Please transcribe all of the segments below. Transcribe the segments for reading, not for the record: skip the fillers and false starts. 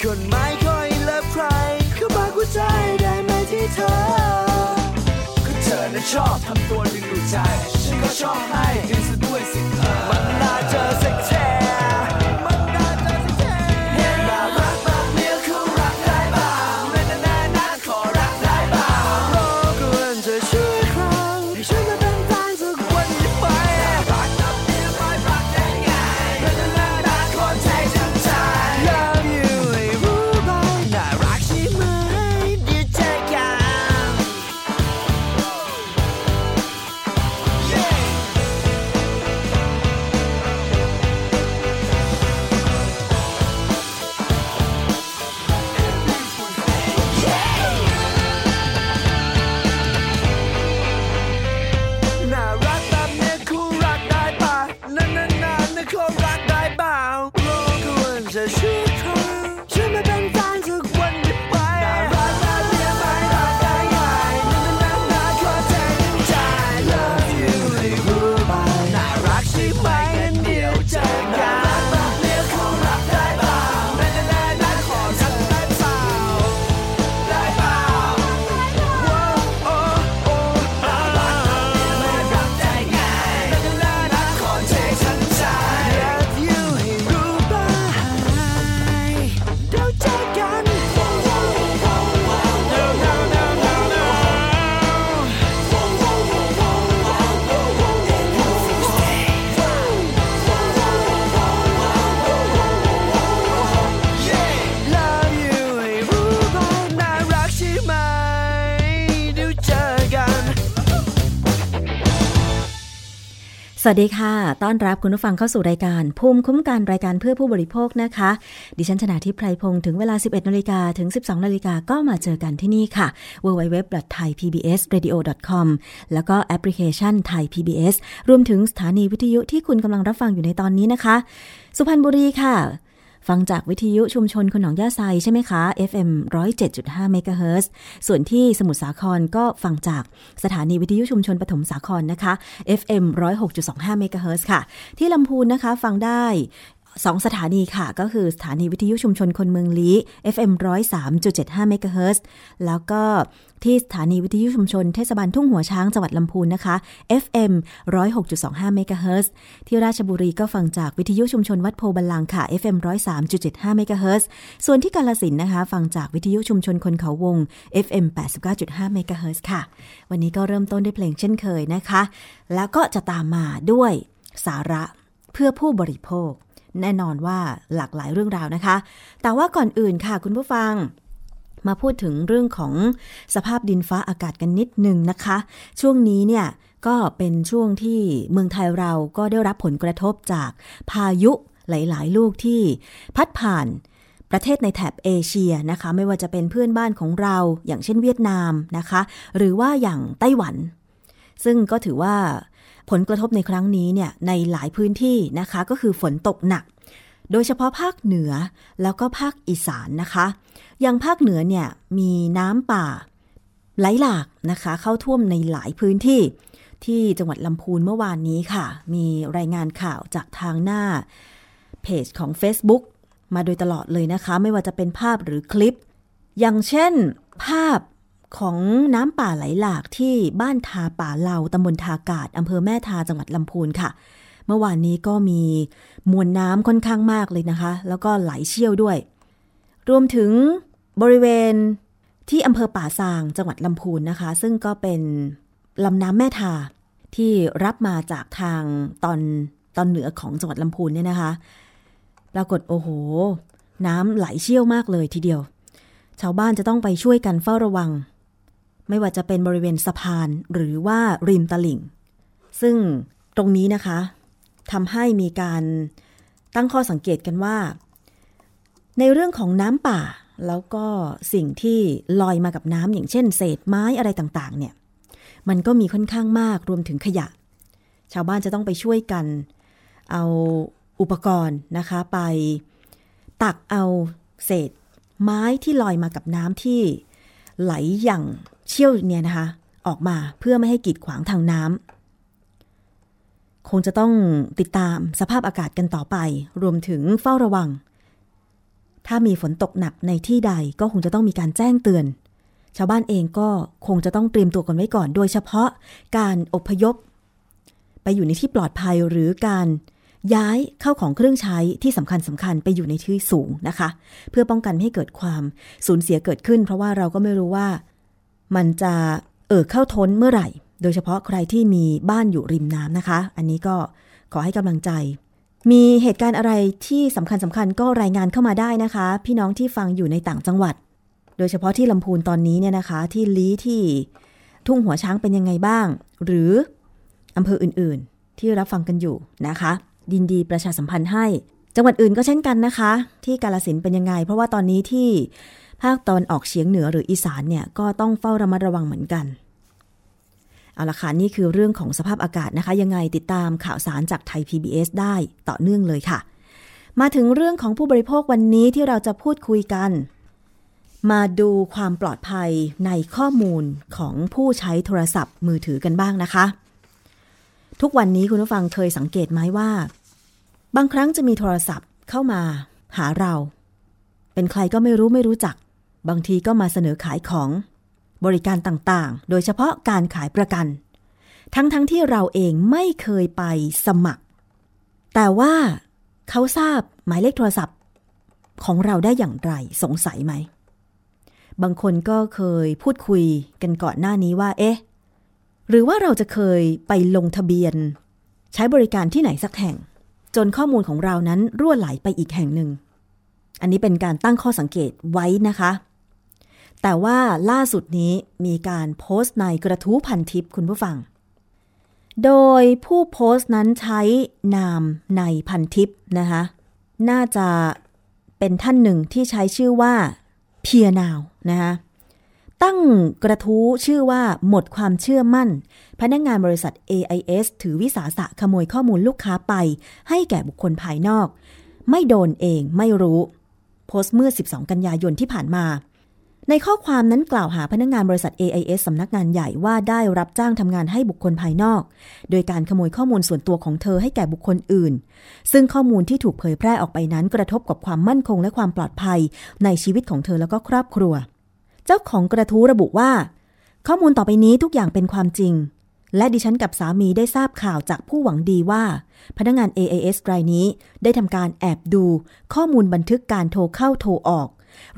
คนไม่ค่อยเลิกใครก็บอกว่าใจได้ไหมที่เธอก็เธอน่ะชอบทำตัวดึงดูดใจฉันก็ชอบให้ดึงซะด้วยสิมันน่าเจอสักแท้สวัสดีค่ะต้อนรับคุณผู้ฟังเข้าสู่รายการภูมิคุ้มกันรายการเพื่อผู้บริโภคนะคะดิฉันชนาธิปไพรพงศ์ถึงเวลา 11:00 นถึง 12:00 นก็มาเจอกันที่นี่ค่ะ www.thaipbsradio.com แล้วก็แอปพลิเคชัน Thai PBS รวมถึงสถานีวิทยุที่คุณกำลังรับฟังอยู่ในตอนนี้นะคะสุพรรณบุรีค่ะฟังจากวิทยุชุมชนคนหนองย่าไซใช่ไหมคะ FM 107.5 เมกะเฮิรตซ์ส่วนที่สมุทรสาครก็ฟังจากสถานีวิทยุชุมชนปฐมสาครนะคะ FM 106.25 เมกะเฮิรตซ์ค่ะที่ลำพูนนะคะฟังได้ 2 สถานีค่ะก็คือสถานีวิทยุชุมชนคนเมืองลี้ FM 103.75 เมกะเฮิรตซ์แล้วก็ที่สถานีวิทยุชุมชนเทศบาลทุ่งหัวช้างจังหวัดลำพูนนะคะ FM 106.25 เมกะเฮิรตซ์ที่ราชบุรีก็ฟังจากวิทยุชุมชนวัดโพบัลลังก์ค่ะ FM 103.75 เมกะเฮิรตซ์ส่วนที่กาฬสินธุ์นะคะฟังจากวิทยุชุมชนคนเขาวง FM 89.5 เมกะเฮิรตซ์ค่ะวันนี้ก็เริ่มต้นด้วยเพลงเช่นเคยนะคะแล้วก็จะตามมาด้วยสาระเพื่อผู้บริโภคแน่นอนว่าหลากหลายเรื่องราวนะคะแต่ว่าก่อนอื่นค่ะคุณผู้ฟังมาพูดถึงเรื่องของสภาพดินฟ้าอากาศกันนิดนึงนะคะช่วงนี้เนี่ยก็เป็นช่วงที่เมืองไทยเราก็ได้รับผลกระทบจากพายุหลายๆลูกที่พัดผ่านประเทศในแถบเอเชียนะคะไม่ว่าจะเป็นเพื่อนบ้านของเราอย่างเช่นเวียดนามนะคะหรือว่าอย่างไต้หวันซึ่งก็ถือว่าผลกระทบในครั้งนี้เนี่ยในหลายพื้นที่นะคะก็คือฝนตกหนักโดยเฉพาะภาคเหนือแล้วก็ภาคอีสานนะคะอย่างภาคเหนือเนี่ยมีน้ำป่าไหลหลากนะคะเข้าท่วมในหลายพื้นที่ที่จังหวัดลำพูนเมื่อวานนี้ค่ะมีรายงานข่าวจากทางหน้าเพจของ Facebook มาโดยตลอดเลยนะคะไม่ว่าจะเป็นภาพหรือคลิปอย่างเช่นภาพของน้ำป่าไหลหลากที่บ้านทาป่าเหลาตำบลทากาดอำเภอแม่ทาจังหวัดลำพูนค่ะเมื่อวานนี้ก็มีมวลน้ำค่อนข้างมากเลยนะคะแล้วก็ไหลเชี่ยวด้วยรวมถึงบริเวณที่อำเภอป่าซางจังหวัดลำพูนนะคะซึ่งก็เป็นลำน้ำแม่ทาที่รับมาจากทางตอนเหนือของจังหวัดลำพูนเนี่ยนะคะปรากฏโอ้โหน้ำไหลเชี่ยวมากเลยทีเดียวชาวบ้านจะต้องไปช่วยกันเฝ้าระวังไม่ว่าจะเป็นบริเวณสะพานหรือว่าริมตลิ่งซึ่งตรงนี้นะคะทำให้มีการตั้งข้อสังเกตกันว่าในเรื่องของน้ำป่าแล้วก็สิ่งที่ลอยมากับน้ำอย่างเช่นเศษไม้อะไรต่างๆเนี่ยมันก็มีค่อนข้างมากรวมถึงขยะชาวบ้านจะต้องไปช่วยกันเอาอุปกรณ์นะคะไปตักเอาเศษไม้ที่ลอยมากับน้ำที่ไหลอย่างเชี่ยวเนี่ยนะคะออกมาเพื่อไม่ให้กีดขวางทางน้ำคงจะต้องติดตามสภาพอากาศกันต่อไปรวมถึงเฝ้าระวังถ้ามีฝนตกหนักในที่ใดก็คงจะต้องมีการแจ้งเตือนชาวบ้านเองก็คงจะต้องเตรียมตัวกันไว้ก่อนโดยเฉพาะการอพยพไปอยู่ในที่ปลอดภัยหรือการย้ายเข้าของเครื่องใช้ที่สำคัญไปอยู่ในที่สูงนะคะเพื่อป้องกันไม่ให้เกิดความสูญเสียเกิดขึ้นเพราะว่าเราก็ไม่รู้ว่ามันจะเข้าท้นเมื่อไหร่โดยเฉพาะใครที่มีบ้านอยู่ริมน้ำนะคะอันนี้ก็ขอให้กำลังใจมีเหตุการณ์อะไรที่สำคัญก็รายงานเข้ามาได้นะคะพี่น้องที่ฟังอยู่ในต่างจังหวัดโดยเฉพาะที่ลำพูนตอนนี้เนี่ยนะคะที่ลี้ที่ทุ่งหัวช้างเป็นยังไงบ้างหรืออำเภออื่นๆที่รับฟังกันอยู่นะคะยินดีประชาสัมพันธ์ให้จังหวัดอื่นก็เช่นกันนะคะที่กาฬสินธุ์เป็นยังไงเพราะว่าตอนนี้ที่ภาคตอนออกเฉียงเหนือหรืออีสานเนี่ยก็ต้องเฝ้าระมัดระวังเหมือนกันเอาละค่ะนี่คือเรื่องของสภาพอากาศนะคะยังไงติดตามข่าวสารจากไทย PBS ได้ต่อเนื่องเลยค่ะมาถึงเรื่องของผู้บริโภควันนี้ที่เราจะพูดคุยกันมาดูความปลอดภัยในข้อมูลของผู้ใช้โทรศัพท์มือถือกันบ้างนะคะทุกวันนี้คุณผู้ฟังเคยสังเกตไหมว่าบางครั้งจะมีโทรศัพท์เข้ามาหาเราเป็นใครก็ไม่รู้จักบางทีก็มาเสนอขายของบริการต่างๆโดยเฉพาะการขายประกันทั้งที่เราเองไม่เคยไปสมัครแต่ว่าเขาทราบหมายเลขโทรศัพท์ของเราได้อย่างไรสงสัยไหมบางคนก็เคยพูดคุยกันก่อนหน้านี้ว่าเอ๊ะหรือว่าเราจะเคยไปลงทะเบียนใช้บริการที่ไหนสักแห่งจนข้อมูลของเรานั้นรั่วไหลไปอีกแห่งหนึ่งอันนี้เป็นการตั้งข้อสังเกตไว้นะคะแต่ว่าล่าสุดนี้มีการโพสต์ในกระทู้พันทิปคุณผู้ฟังโดยผู้โพสต์นั้นใช้นามในพันทิปนะคะน่าจะเป็นท่านหนึ่งที่ใช้ชื่อว่าเพียนาวนะคะตั้งกระทู้ชื่อว่าหมดความเชื่อมั่นพนักงานบริษัท AIS ถือวิสาสะขโมยข้อมูลลูกค้าไปให้แก่บุคคลภายนอกไม่โดนเองไม่รู้โพสต์เมื่อ 12 กันยายนที่ผ่านมา ในข้อความนั้นกล่าวหาพนักงานบริษัท AIS สำนักงานใหญ่ว่าได้รับจ้างทำงานให้บุคคลภายนอกโดยการขโมยข้อมูลส่วนตัวของเธอให้แก่บุคคลอื่นซึ่งข้อมูลที่ถูกเผยแพร่ออกไปนั้นกระทบกับความมั่นคงและความปลอดภัยในชีวิตของเธอแล้วก็ครอบครัวเจ้าของกระทู้ระบุว่าข้อมูลต่อไปนี้ทุกอย่างเป็นความจริงและดิฉันกับสามีได้ทราบข่าวจากผู้หวังดีว่าพนักงาน AIS รายนี้ได้ทำการแอบดูข้อมูลบันทึกการโทรเข้าโทรออก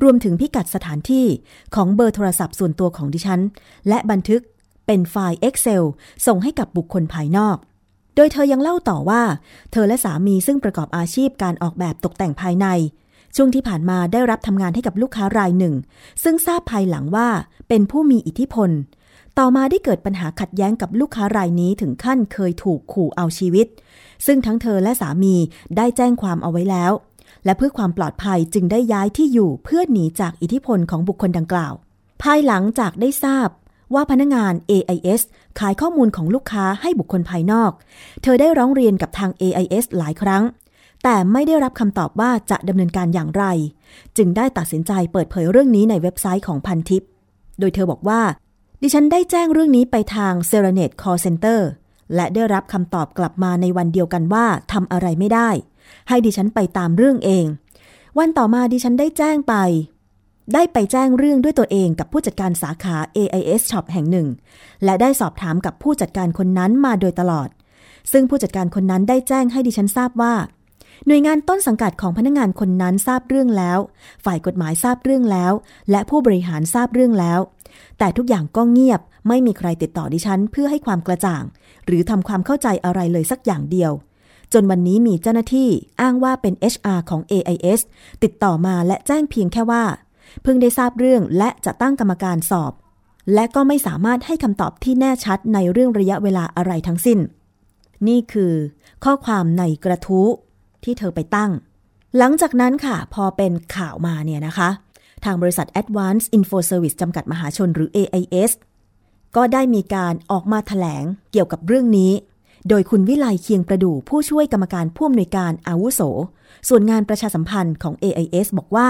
รวมถึงพิกัดสถานที่ของเบอร์โทรศัพท์ส่วนตัวของดิฉันและบันทึกเป็นไฟล์ Excel ส่งให้กับบุคคลภายนอกโดยเธอยังเล่าต่อว่าเธอและสามีซึ่งประกอบอาชีพการออกแบบตกแต่งภายในช่วงที่ผ่านมาได้รับทำงานให้กับลูกค้ารายหนึ่งซึ่งทราบภายหลังว่าเป็นผู้มีอิทธิพลต่อมาได้เกิดปัญหาขัดแย้งกับลูกค้ารายนี้ถึงขั้นเคยถูกขู่เอาชีวิตซึ่งทั้งเธอและสามีได้แจ้งความเอาไว้แล้วและเพื่อความปลอดภัยจึงได้ย้ายที่อยู่เพื่อหนีจากอิทธิพลของบุคคลดังกล่าวภายหลังจากได้ทราบว่าพนักงาน AIS ขายข้อมูลของลูกค้าให้บุคคลภายนอกเธอได้ร้องเรียนกับทาง AIS หลายครั้งแต่ไม่ได้รับคำตอบว่าจะดำเนินการอย่างไรจึงได้ตัดสินใจเปิดเผยเรื่องนี้ในเว็บไซต์ของพันทิปโดยเธอบอกว่าดิฉันได้แจ้งเรื่องนี้ไปทาง Serenade Call Center และได้รับคำตอบกลับมาในวันเดียวกันว่าทำอะไรไม่ได้ให้ดิฉันไปตามเรื่องเองวันต่อมาดิฉันได้ไปแจ้งเรื่องด้วยตัวเองกับผู้จัดการสาขา AIS Shop แห่งหนึ่งและได้สอบถามกับผู้จัดการคนนั้นมาโดยตลอดซึ่งผู้จัดการคนนั้นได้แจ้งให้ดิฉันทราบว่าหน่วยงานต้นสังกัดของพนักงานคนนั้นทราบเรื่องแล้วฝ่ายกฎหมายทราบเรื่องแล้วและผู้บริหารทราบเรื่องแล้วแต่ทุกอย่างก็เงียบไม่มีใครติดต่อดิฉันเพื่อให้ความกระจ่างหรือทำความเข้าใจอะไรเลยสักอย่างเดียวจนวันนี้มีเจ้าหน้าที่อ้างว่าเป็น HR ของ AIS ติดต่อมาและแจ้งเพียงแค่ว่าเพิ่งได้ทราบเรื่องและจะตั้งกรรมการสอบและก็ไม่สามารถให้คำตอบที่แน่ชัดในเรื่องระยะเวลาอะไรทั้งสิ้นนี่คือข้อความในกระทู้ที่เธอไปตั้งหลังจากนั้นค่ะพอเป็นข่าวมาเนี่ยนะคะทางบริษัท Advanced Info Service จำกัดมหาชนหรือ AIS ก็ได้มีการออกมาแถลงเกี่ยวกับเรื่องนี้โดยคุณวิไลเคียงประดู่ผู้ช่วยกรรมการผู้อำนวยการอาวุโสส่วนงานประชาสัมพันธ์ของ AIS บอกว่า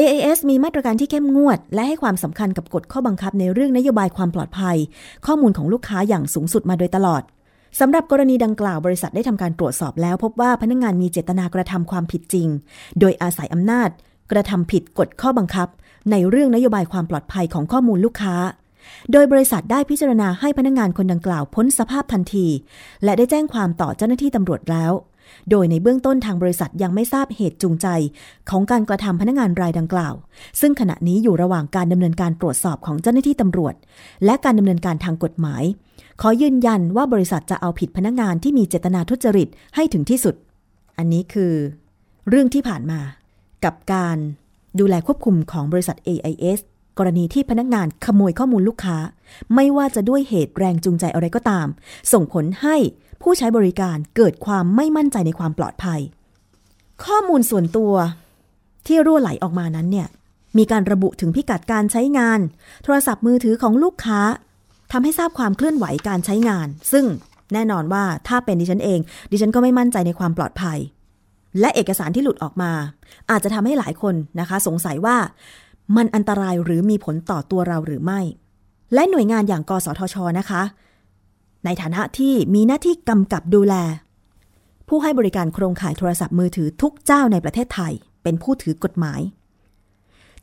AIS มีมาตรการที่เข้มงวดและให้ความสำคัญกับกฎข้อบังคับในเรื่องนโยบายความปลอดภัยข้อมูลของลูกค้าอย่างสูงสุดมาโดยตลอดสำหรับกรณีดังกล่าวบริษัทได้ทำการตรวจสอบแล้วพบว่าพนักงานมีเจตนากระทำความผิดจริงโดยอาศัยอำนาจกระทำผิดกฎข้อบังคับในเรื่องนโยบายความปลอดภัยของข้อมูลลูกค้าโดยบริษัทได้พิจารณาให้พนักงานคนดังกล่าวพ้นสภาพทันทีและได้แจ้งความต่อเจ้าหน้าที่ตำรวจแล้วโดยในเบื้องต้นทางบริษัทยังไม่ทราบเหตุจูงใจของการกระทำพนักงานรายดังกล่าวซึ่งขณะนี้อยู่ระหว่างการดำเนินการตรวจสอบของเจ้าหน้าที่ตำรวจและการดำเนินการทางกฎหมายขอยืนยันว่าบริษัทจะเอาผิดพนักงานที่มีเจตนาทุจริตให้ถึงที่สุดอันนี้คือเรื่องที่ผ่านมากับการดูแลควบคุมของบริษัท AIS กรณีที่พนักงานขโมยข้อมูลลูกค้าไม่ว่าจะด้วยเหตุแรงจูงใจอะไรก็ตามส่งผลให้ผู้ใช้บริการเกิดความไม่มั่นใจในความปลอดภัยข้อมูลส่วนตัวที่รั่วไหลออกมานั้นเนี่ยมีการระบุถึงพิกัดการใช้งานโทรศัพท์มือถือของลูกค้าทำให้ทราบความเคลื่อนไหวการใช้งานซึ่งแน่นอนว่าถ้าเป็นดิฉันเองดิฉันก็ไม่มั่นใจในความปลอดภัยและเอกสารที่หลุดออกมาอาจจะทำให้หลายคนนะคะสงสัยว่ามันอันตรายหรือมีผลต่อตัวเราหรือไม่และหน่วยงานอย่างกสทช.นะคะในฐานะที่มีหน้าที่กำกับดูแลผู้ให้บริการโครงข่ายโทรศัพท์มือถือทุกเจ้าในประเทศไทยเป็นผู้ถือกฎหมาย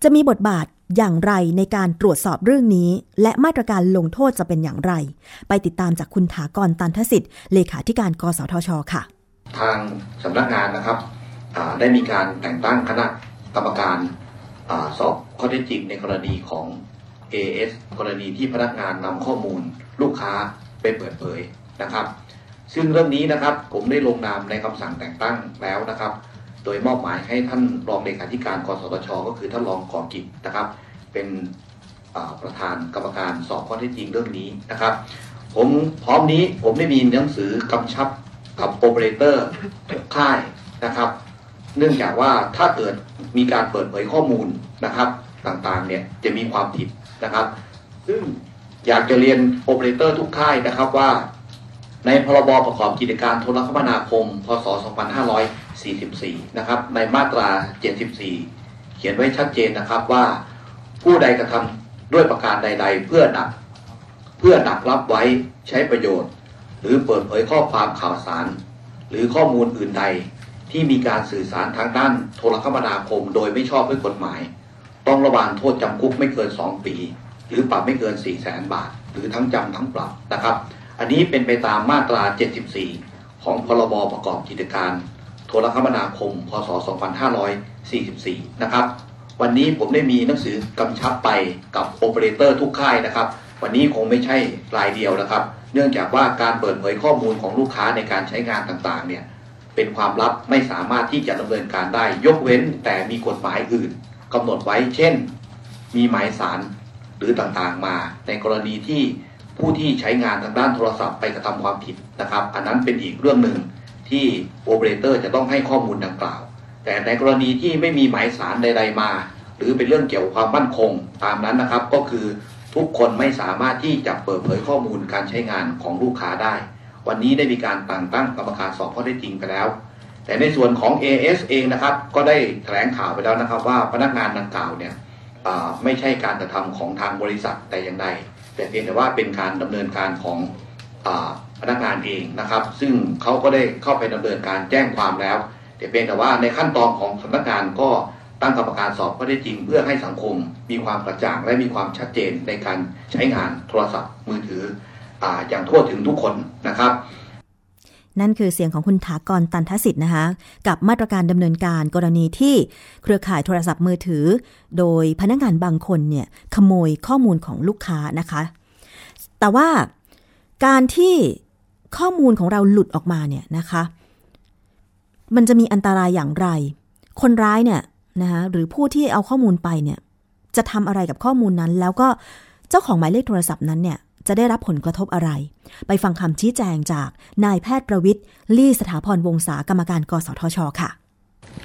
จะมีบทบาทอย่างไรในการตรวจสอบเรื่องนี้และมาตรการลงโทษจะเป็นอย่างไรไปติดตามจากคุณถากร ตันทสิทธิ์เลขาธิการกสทช.ค่ะทางสำนักงานนะครับได้มีการแต่งตั้งคณะกรรมการสอบข้อเท็จจริงในกรณีของ AIS กรณีที่พนักงานนำข้อมูลลูกค้าไปเปิดเผยนะครับซึ่งเรื่องนี้นะครับผมได้ลงนามในคำสั่งแต่งตั้งแล้วนะครับโดยมอบหมายให้ท่านรองเลขาธิการกสทช.ก็คือท่านรองกอกิจนะครับเป็นประธานกรรมการสอบข้อเท็จจริงเรื่องนี้นะครับผมพร้อมนี้ผมได้มีหนังสือกำชับกับโอเปอเรเตอร์ค่ายนะครับเนื่องจากว่าถ้าเกิดมีการเปิดเผยข้อมูลนะครับต่างๆเนี่ยจะมีความผิดนะครับซึ่งอยากจะเรียนโอเปอเรเตอร์ทุกค่ายนะครับว่าในพรบประกอบกิจการโทรคมนาคมพ.ศ. 2544นะครับในมาตรา74เขียนไว้ชัดเจนนะครับว่าผ ผู้ใดกระทำด้วยประการใดๆเพื่อดักรับไว้ใช้ประโยชน์หรือเปิดเผยข้อความข่าวสารหรือข้อมูลอื่นใดที่มีการสื่อสารทางด้านโทรคมนาคมโดยไม่ชอบด้วยกฎหมายต้องระวางโทษจำคุกไม่เกิน2 ปีหรือปรับไม่เกิน 400,000 บาทหรือทั้งจำทั้งปรับนะครับอันนี้เป็นไปตามมาตรา 74 ของพรบประกอบกิจการโทรคมนาคมพ.ศ. 2544 นะครับวันนี้ผมได้มีหนังสือกำชับไปกับโอเปอเรเตอร์ทุกค่ายนะครับวันนี้คงไม่ใช่รายเดียวนะครับเนื่องจากว่าการเปิดเผยข้อมูลของลูกค้าในการใช้งานต่างๆเนี่ยเป็นความลับไม่สามารถที่จะดำเนินการได้ยกเว้นแต่มีกฎหมายอื่นกำหนดไว้เช่นมีหมายศาลหรือต่างๆมาในกรณีที่ผู้ที่ใช้งานทางด้านโทรศัพท์ไปกระทำความผิดนะครับอันนั้นเป็นอีกเรื่องหนึ่งที่โอเปอเรเตอร์จะต้องให้ข้อมูลดังกล่าวแต่ในกรณีที่ไม่มีหมายศาลใดๆมาหรือเป็นเรื่องเกี่ยวกับความมั่นคงตามนั้นนะครับก็คือทุกคนไม่สามารถที่จะเปิดเผยข้อมูลการใช้งานของลูกค้าได้วันนี้ได้มีการตั้งกรรมการสอบข้อเท็จจริงไปแล้วแต่ในส่วนของ AS เองนะครับก็ได้แถลงข่าวไปแล้วนะครับว่าพนักงานดังกล่าวเนี่ยไม่ใช่การกระทำของทางบริษัทแต่อย่างใดแต่เพียงแต่ว่าเป็นการดำเนินการของพนักงานเองนะครับซึ่งเขาก็ได้เข้าไปดำเนินการแจ้งความแล้วแต่เพียงแต่ว่าในขั้นตอนของสำนักงานก็ตั้งกรรมการสอบข้อเท็จจริงเพื่อให้สังคมมีความกระจ่างและมีความชัดเจนในการใช้งานโทรศัพท์มือถืออย่างทั่วถึงทุกคนนะครับนั่นคือเสียงของคุณถากร ตันทสิทธิ์นะคะกับมาตรการดำเนินการกรณีที่เครือข่ายโทรศัพท์มือถือโดยพนักงานบางคนเนี่ยขโมยข้อมูลของลูกค้านะคะแต่ว่าการที่ข้อมูลของเราหลุดออกมาเนี่ยนะคะมันจะมีอันตรายอย่างไรคนร้ายเนี่ยนะคะหรือผู้ที่เอาข้อมูลไปเนี่ยจะทำอะไรกับข้อมูลนั้นแล้วก็เจ้าของหมายเลขโทรศัพท์นั้นเนี่ยจะได้รับผลกระทบอะไรไปฟังคำชี้แจงจากนายแพทย์ประวิตร ลี่สถาพรวงศากรรมการกสทช.ค่ะ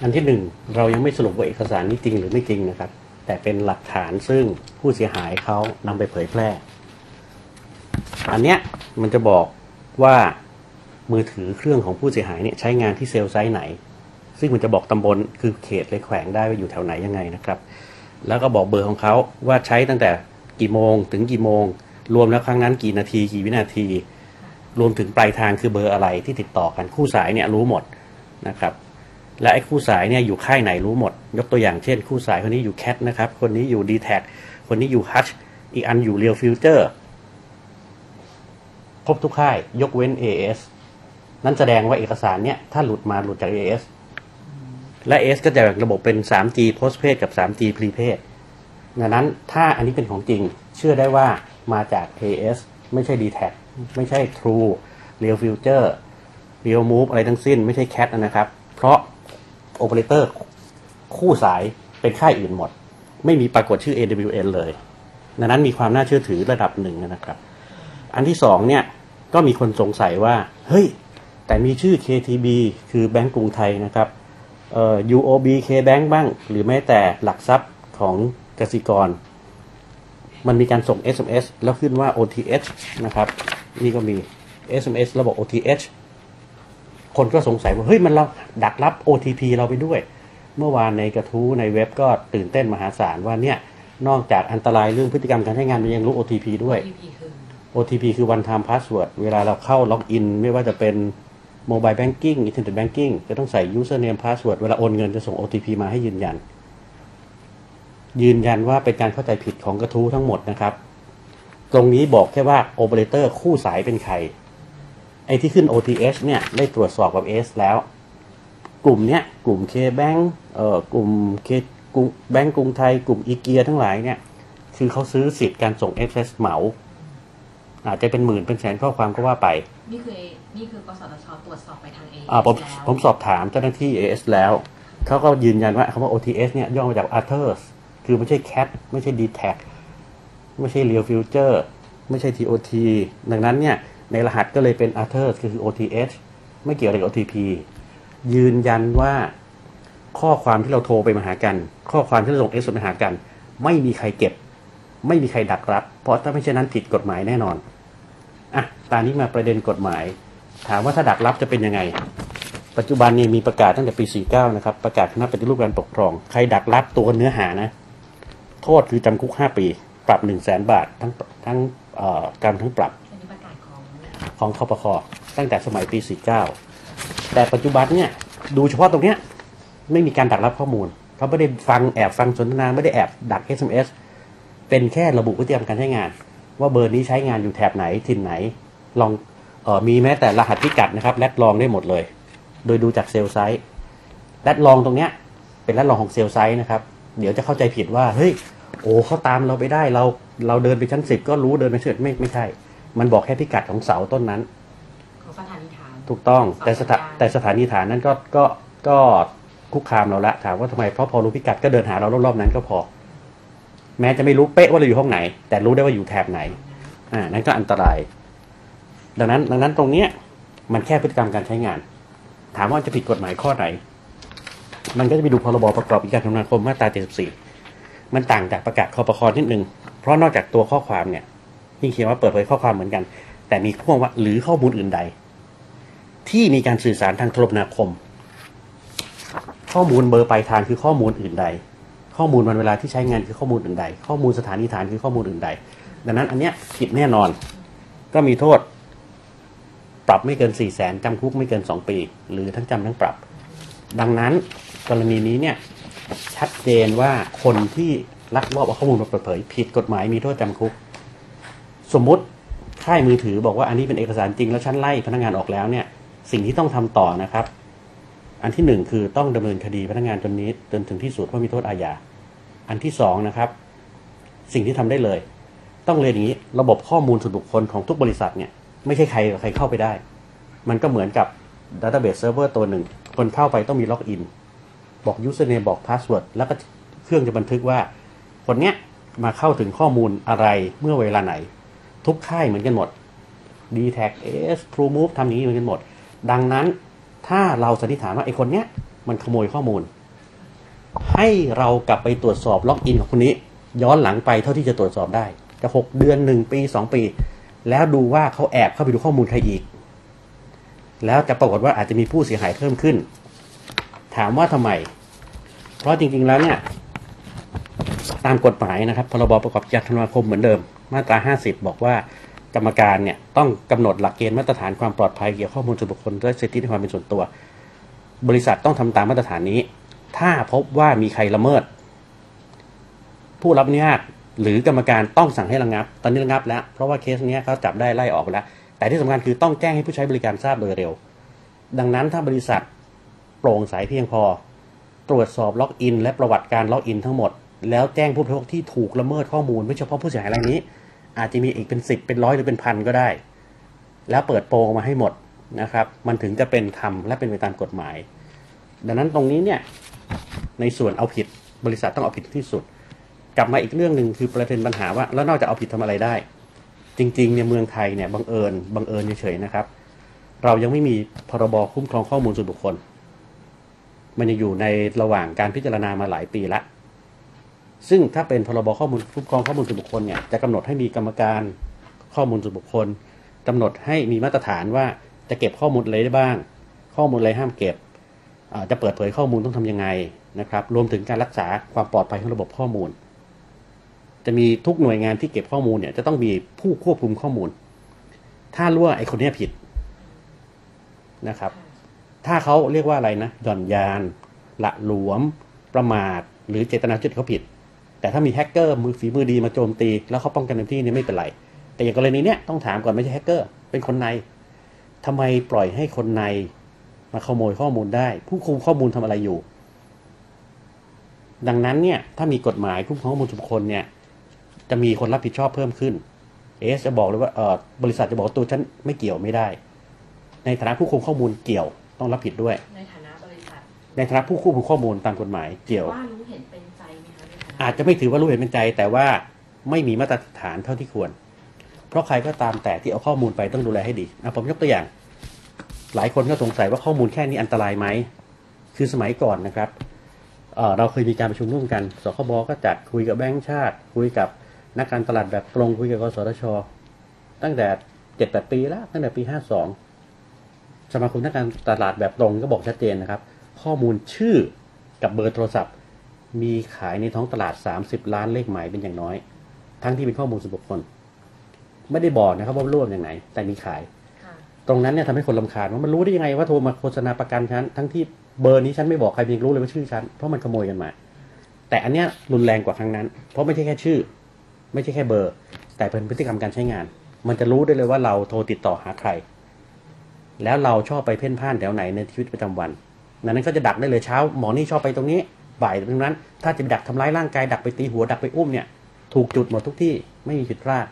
อันที่หนึ่งเรายังไม่สรุปว่าเอกสารนี้จริงหรือไม่จริงนะครับแต่เป็นหลักฐานซึ่งผู้เสียหายเขานำไปเผยแพร่อันเนี้ยมันจะบอกว่ามือถือเครื่องของผู้เสียหายเนี่ยใช้งานที่เซลล์ไซต์ไหนซึ่งมันจะบอกตำบลคือเขตเลยแขวงได้ว่าอยู่แถวไหนยังไงนะครับแล้วก็บอกเบอร์ของเขาว่าใช้ตั้งแต่กี่โมงถึงกี่โมงรวมแล้วครั้งนั้นกี่นาทีกี่วินาทีรวมถึงปลายทางคือเบอร์อะไรที่ติดต่อกันคู่สายเนี่ยรู้หมดนะครับและไอ้คู่สายเนี่ยอยู่ค่ายไหนรู้หมดยกตัวอย่างเช่นคู่สายคนนี้อยู่แคทนะครับคนนี้อยู่ DTAC คนนี้อยู่ Hutch อีกอันอยู่ Real Future ครบทุกค่ายยกเว้น AS นั่นแสดงว่าเอกสารเนี่ยถ้าหลุดมาหลุดจาก AS และ AS ก็จะแบ่งระบบเป็น 3G Postpaid กับ 3G Prepaid ดังนั้นถ้าอันนี้เป็นของจริงเชื่อได้ว่ามาจาก AS ไม่ใช่ DTAC ไม่ใช่ True Real Future Real Move อะไรทั้งสิ้นไม่ใช่ Cat นะครับเพราะ Operator คู่สายเป็นค่ายอื่นหมดไม่มีปรากฏชื่อ AWN เลยดังนั้นมีความน่าเชื่อถือระดับหนึ่งนะครับอันที่2เนี่ยก็มีคนสงสัยว่าเฮ้ยแต่มีชื่อ KTB คือแบงก์กรุงไทยนะครับUOB KBank บ้างหรือแม้แต่หลักทรัพย์ของกสิกรมันมีการส่ง SMS แล้วขึ้นว่า OTH นะครับนี่ก็มี SMS แล้วบอก OTH คนก็สงสัยว่าเฮ้ยมันเราดักรับ OTP เราไปด้วยเมื่อวานในกระทู้ในเว็บก็ตื่นเต้นมหาศาลว่าเนี่ยนอกจากอันตรายเรื่องพฤติกรรมการใช้งานมันยังรู้ OTP ด้วย OTP คือ one time password เวลาเราเข้าล็อกอินไม่ว่าจะเป็น mobile banking internet banking จะต้องใส่ username password เวลาโอนเงินจะส่ง OTP มาให้ยืนยันว่าเป็นการเข้าใจผิดของกระทู้ทั้งหมดนะครับตรงนี้บอกแค่ว่าโอเปอเรเตอร์คู่สายเป็นใครไอ้ที่ขึ้น OTH เนี่ยได้ตรวจสอบกับ AS แล้วกลุ่มเนี้ยกลุ่ม KBank กลุ่ม KBank กรุงไทยกลุ่ม IKEA ทั้งหลายเนี่ยคือเขาซื้อสิทธิ์การส่ง SMS เหมาอาจจะเป็นหมื่นเป็นแสนข้อความก็ว่าไปนี่คือกสทช.ตรวจสอบไปทาง AS ผมสอบถามเจ้าหน้าที่ AS แล้วเขาก็ยืนยันว่าคำว่า OTH เนี่ยย่อมาจาก Othersคือไม่ใช่ Cat ไม่ใช่ DTAC ไม่ใช่ Real Future ไม่ใช่ TOT ดังนั้นเนี่ยในรหัสก็เลยเป็น Others คือ OTH ไม่เกี่ยวอะไรกับ OTP ยืนยันว่าข้อความที่เราโทรไปมาหากันข้อความที่เราส่ง SMS มาหากันไม่มีใครเก็บไม่มีใครดักรับเพราะถ้าไม่เช่นนั้นผิดกฎหมายแน่นอนอ่ะตอนนี้มาประเด็นกฎหมายถามว่าถ้าดักรับจะเป็นยังไงปัจจุบันนี้มีประกาศตั้งแต่ปี49นะครับประกาศคณะปฏิรูปการปกครองใครดักรับตัวเนื้อหานะ โทษคือจำคุก5 ปีปรับ100,000 บาททั้งปรับของคปค.ตั้งแต่สมัยปี49แต่ปัจจุบันเนี่ยดูเฉพาะตรงเนี้ยไม่มีการดักรับข้อมูลเขาไม่ได้ฟังแอบฟังสนทนาไม่ได้แอบดัก SMS เป็นแค่ระบุพฤติกรรมการใช้งานว่าเบอร์นี้ใช้งานอยู่แถบไหนถิ่นไหนลองมีแม้แต่รหัสพิกัดนะครับแรดลองได้หมดเลยโดยดูจากเซลล์ไซต์แรดลองตรงเนี้ยเป็นแรดลองของเซลล์ไซต์นะครับเดี๋ยวจะเข้าใจผิดว่าเฮ้ยโอ้เขาตามเราไปได้เราเดินไปชั้น10ก็รู้เดินไปชั้น11ไม่ใช่มันบอกแค่พิกัดของเสาต้นนั้นของสถานีฐานถูกต้องแต่สถานีฐานนั้นก็คุกคามเราละถามว่าทำไมเพราะพอรู้พิกัดก็เดินหาเรารอบๆนั้นก็พอแม้จะไม่รู้เป๊ะว่าเราอยู่ห้องไหนแต่รู้ได้ว่าอยู่แถบไหนนั่นก็อันตรายดังนั้นตรงเนี้ยมันแค่พฤติกรรมการใช้งานถามว่าจะผิดกฎหมายข้อไหนมันก็จะไปดูพรบประกอบกิจการคมนาคมมาตรา74มันต่างจากประกาศคปค.นิดนึงเพราะนอกจากตัวข้อความเนี่ยที่เขียนว่าเปิดเผยข้อความเหมือนกันแต่มีข้อว่าหรือข้อมูลอื่นใดที่มีการสื่อสารทางโทรคมนาคมข้อมูลเบอร์ปลายทางคือข้อมูลอื่นใดข้อมูลวันเวลาที่ใช้งานคือข้อมูลอื่นใดข้อมูลสถานีฐานคือข้อมูลอื่นใดดังนั้นอันเนี้ยผิดแน่นอนก็มีโทษปรับไม่เกิน 400,000 จำคุกไม่เกิน2 ปีหรือทั้งจำทั้งปรับดังนั้นกรณีนี้เนี่ยชัดเจนว่าคนที่ลักลอบเอาข้อมูลมาเปิดเผยผิดกฎหมายมีโทษจำคุกสมมุติค่ายมือถือบอกว่าอันนี้เป็นเอกสารจริงแล้วฉันไล่พนักงานออกแล้วเนี่ยสิ่งที่ต้องทำต่อนะครับอันที่1คือต้องดำเนินคดีพนักงานคนนี้จนถึงที่สุดว่ามีโทษอาญาอันที่2นะครับสิ่งที่ทำได้เลยต้องเรียนอย่างนี้ระบบข้อมูลส่วนบุคคลของทุกบริษัทเนี่ยไม่ใช่ใครเข้าไปได้มันก็เหมือนกับ Database Server ตัวหนึ่งคนเข้าไปต้องมีล็อกอินบอก Username บอก Password แล้วก็เครื่องจะบันทึกว่าคนเนี้ยมาเข้าถึงข้อมูลอะไรเมื่อเวลาไหนทุกค่ายเหมือนกันหมด DTAC AS TrueMove ทำอย่างนี้เหมือนกันหมดดังนั้นถ้าเราสันนิษฐานว่าไอ้คนเนี้ยมันขโมยข้อมูลให้เรากลับไปตรวจสอบล็อกอินของคนนี้ย้อนหลังไปเท่าที่จะตรวจสอบได้จะ6 เดือน1 ปี2 ปีแล้วดูว่าเขาแอบเข้าไปดูข้อมูลใครอีกแล้วจะปรากฏว่าอาจจะมีผู้เสียหายเพิ่มขึ้นถามว่าทำไมเพราะจริงๆแล้วเนี่ยตามกฎหมายนะครับพรบประกอบกิจการคมนาคมเหมือนเดิมมาตรา50บอกว่ากรรมการเนี่ยต้องกำหนดหลักเกณฑ์มาตรฐานความปลอดภัยเกี่ยวกับข้อมูลส่วนบุคคลและสิทธิในความเป็นส่วนตัวบริษัทต้องทำตามมาตรฐานนี้ถ้าพบว่ามีใครละเมิดผู้รับอนุญาตหรือกรรมการต้องสั่งให้ระงับตอนนี้ระงับแล้วเพราะว่าเคสนี้เขาจับได้ไล่ออกแล้วแต่ที่สำคัญคือต้องแจ้งให้ผู้ใช้บริการทราบโดยเร็วดังนั้นถ้าบริษัทโปร่งใสเพียงพอตรวจสอบล็อกอินและประวัติการล็อกอินทั้งหมดแล้วแจ้งผู้บริโภคที่ถูกละเมิดข้อมูลไม่เฉพาะผู้เสียหายรายนี้อาจจะมีอีกเป็น10เป็น100หรือเป็น1,000ก็ได้แล้วเปิดโปงมาให้หมดนะครับมันถึงจะเป็นธรรมและเป็นไปตามกฎหมายดังนั้นตรงนี้เนี่ยในส่วนเอาผิดบริษัทต้องเอาผิดที่สุดกลับมาอีกเรื่องนึงคือประเด็นปัญหาว่าแล้วนอกจากเอาผิดทำอะไรได้จริงๆในเมืองไทยเนี่ยบังเอิญเฉยๆนะครับเรายังไม่มีพรบคุ้มครองข้อมูลส่วนบุคคลมันยังอยู่ในระหว่างการพิจารณามาหลายปีละซึ่งถ้าเป็นพรบข้อมูลคุ้มครองข้อมูลส่วนบุคคลเนี่ยจะกำหนดให้มีกรรมการข้อมูลส่วนบุคคลกำหนดให้มีมาตรฐานว่าจะเก็บข้อมูลอะไรได้บ้างข้อมูลอะไรห้ามเก็บจะเปิดเผยข้อมูลต้องทำยังไงนะครับรวมถึงการรักษาความปลอดภัยของระบบข้อมูลจะมีทุกหน่วยงานที่เก็บข้อมูลเนี่ยจะต้องมีผู้ควบคุมข้อมูลถ้ารู้ว่าไอ้คนนี้ผิดนะครับถ้าเขาเรียกว่าอะไรนะหย่อนยานละหลวมประมาทหรือเจตนาจุดเขาผิดแต่ถ้ามีแฮกเกอร์มือฝีมือดีมาโจมตีแล้วเขาป้องกันเต็มที่นี่ไม่เป็นไรแต่อย่างกรณีเนี้ยต้องถามก่อนไม่ใช่แฮกเกอร์เป็นคนในทำไมปล่อยให้คนในมาขโมยข้อมูลได้ผู้คุมข้อมูลทำอะไรอยู่ดังนั้นเนี่ยถ้ามีกฎหมายคุ้มครองข้อมูลส่วนบุคคลเนี่ยจะมีคนรับผิดชอบเพิ่มขึ้นจะบอกเลยว่าบริษัทจะบอกตัวฉันไม่เกี่ยวไม่ได้ในฐานะผู้ควบคุมข้อมูลเกี่ยวต้องรับผิดด้วยในฐานะบริษัทในฐานะผู้ควบคุมข้อมูลตามกฎหมายเกี่ยวว่ารู้เห็นเป็นใจไหมคะอาจจะไม่ถือว่ารู้เห็นเป็นใจแต่ว่าไม่มีมาตรฐานเท่าที่ควรเพราะใครก็ตามแต่ที่เอาข้อมูลไปต้องดูแลให้ดีผมยกตัวอย่างหลายคนก็สงสัยว่าข้อมูลแค่นี้อันตรายไหมคือสมัยก่อนนะครับเราเคยมีการประชุมร่วมกันสคบก็จัดคุยกับแบงก์ชาติคุยกับนักการตลาดแบบตรงคุยกับกสทช.ตั้งแต่ 7-8 ปีแล้วตั้งแต่ปี52สมาคมนักการตลาดแบบตรงก็บอกชัดเจนนะครับข้อมูลชื่อกับเบอร์โทรศัพท์ มีขายในท้องตลาด30ล้านเลขหมายเป็นอย่างน้อยทั้งที่เป็นข้อมูลส่วนบุคคลไม่ได้บอกนะครับว่าร่วมอย่างไหนแต่มีขายตรงนั้นเนี่ยทำให้คนรำคาญว่ามันรู้ได้ยังไงว่าโทรมาโฆษณาประกันฉันทั้งที่เบอร์นี้ฉันไม่บอกใครเพียงรู้เลยว่าชื่อฉันเพราะมันขโมยกันมาแต่อันเนี้ยรุนแรงกว่าครั้งนั้นเพราะไม่ใช่แค่ชื่อไม่ใช่แค่เบอร์แต่เป็นพฤติกรรมการใช้งานมันจะรู้ได้เลยว่าเราโทรติดต่อหาใครแล้วเราชอบไปเพ่นพ่านแถวไหนในชีวิตประจำวันนั้นก็จะดักได้เลยเช้าหมอนี่ชอบไปตรงนี้บ่ายตรงนั้นถ้าจะดักทำร้ายร่างกายดักไปตีหัวดักไปอุ้มเนี่ยถูกจุดหมดทุกที่ไม่มีจุดพลาด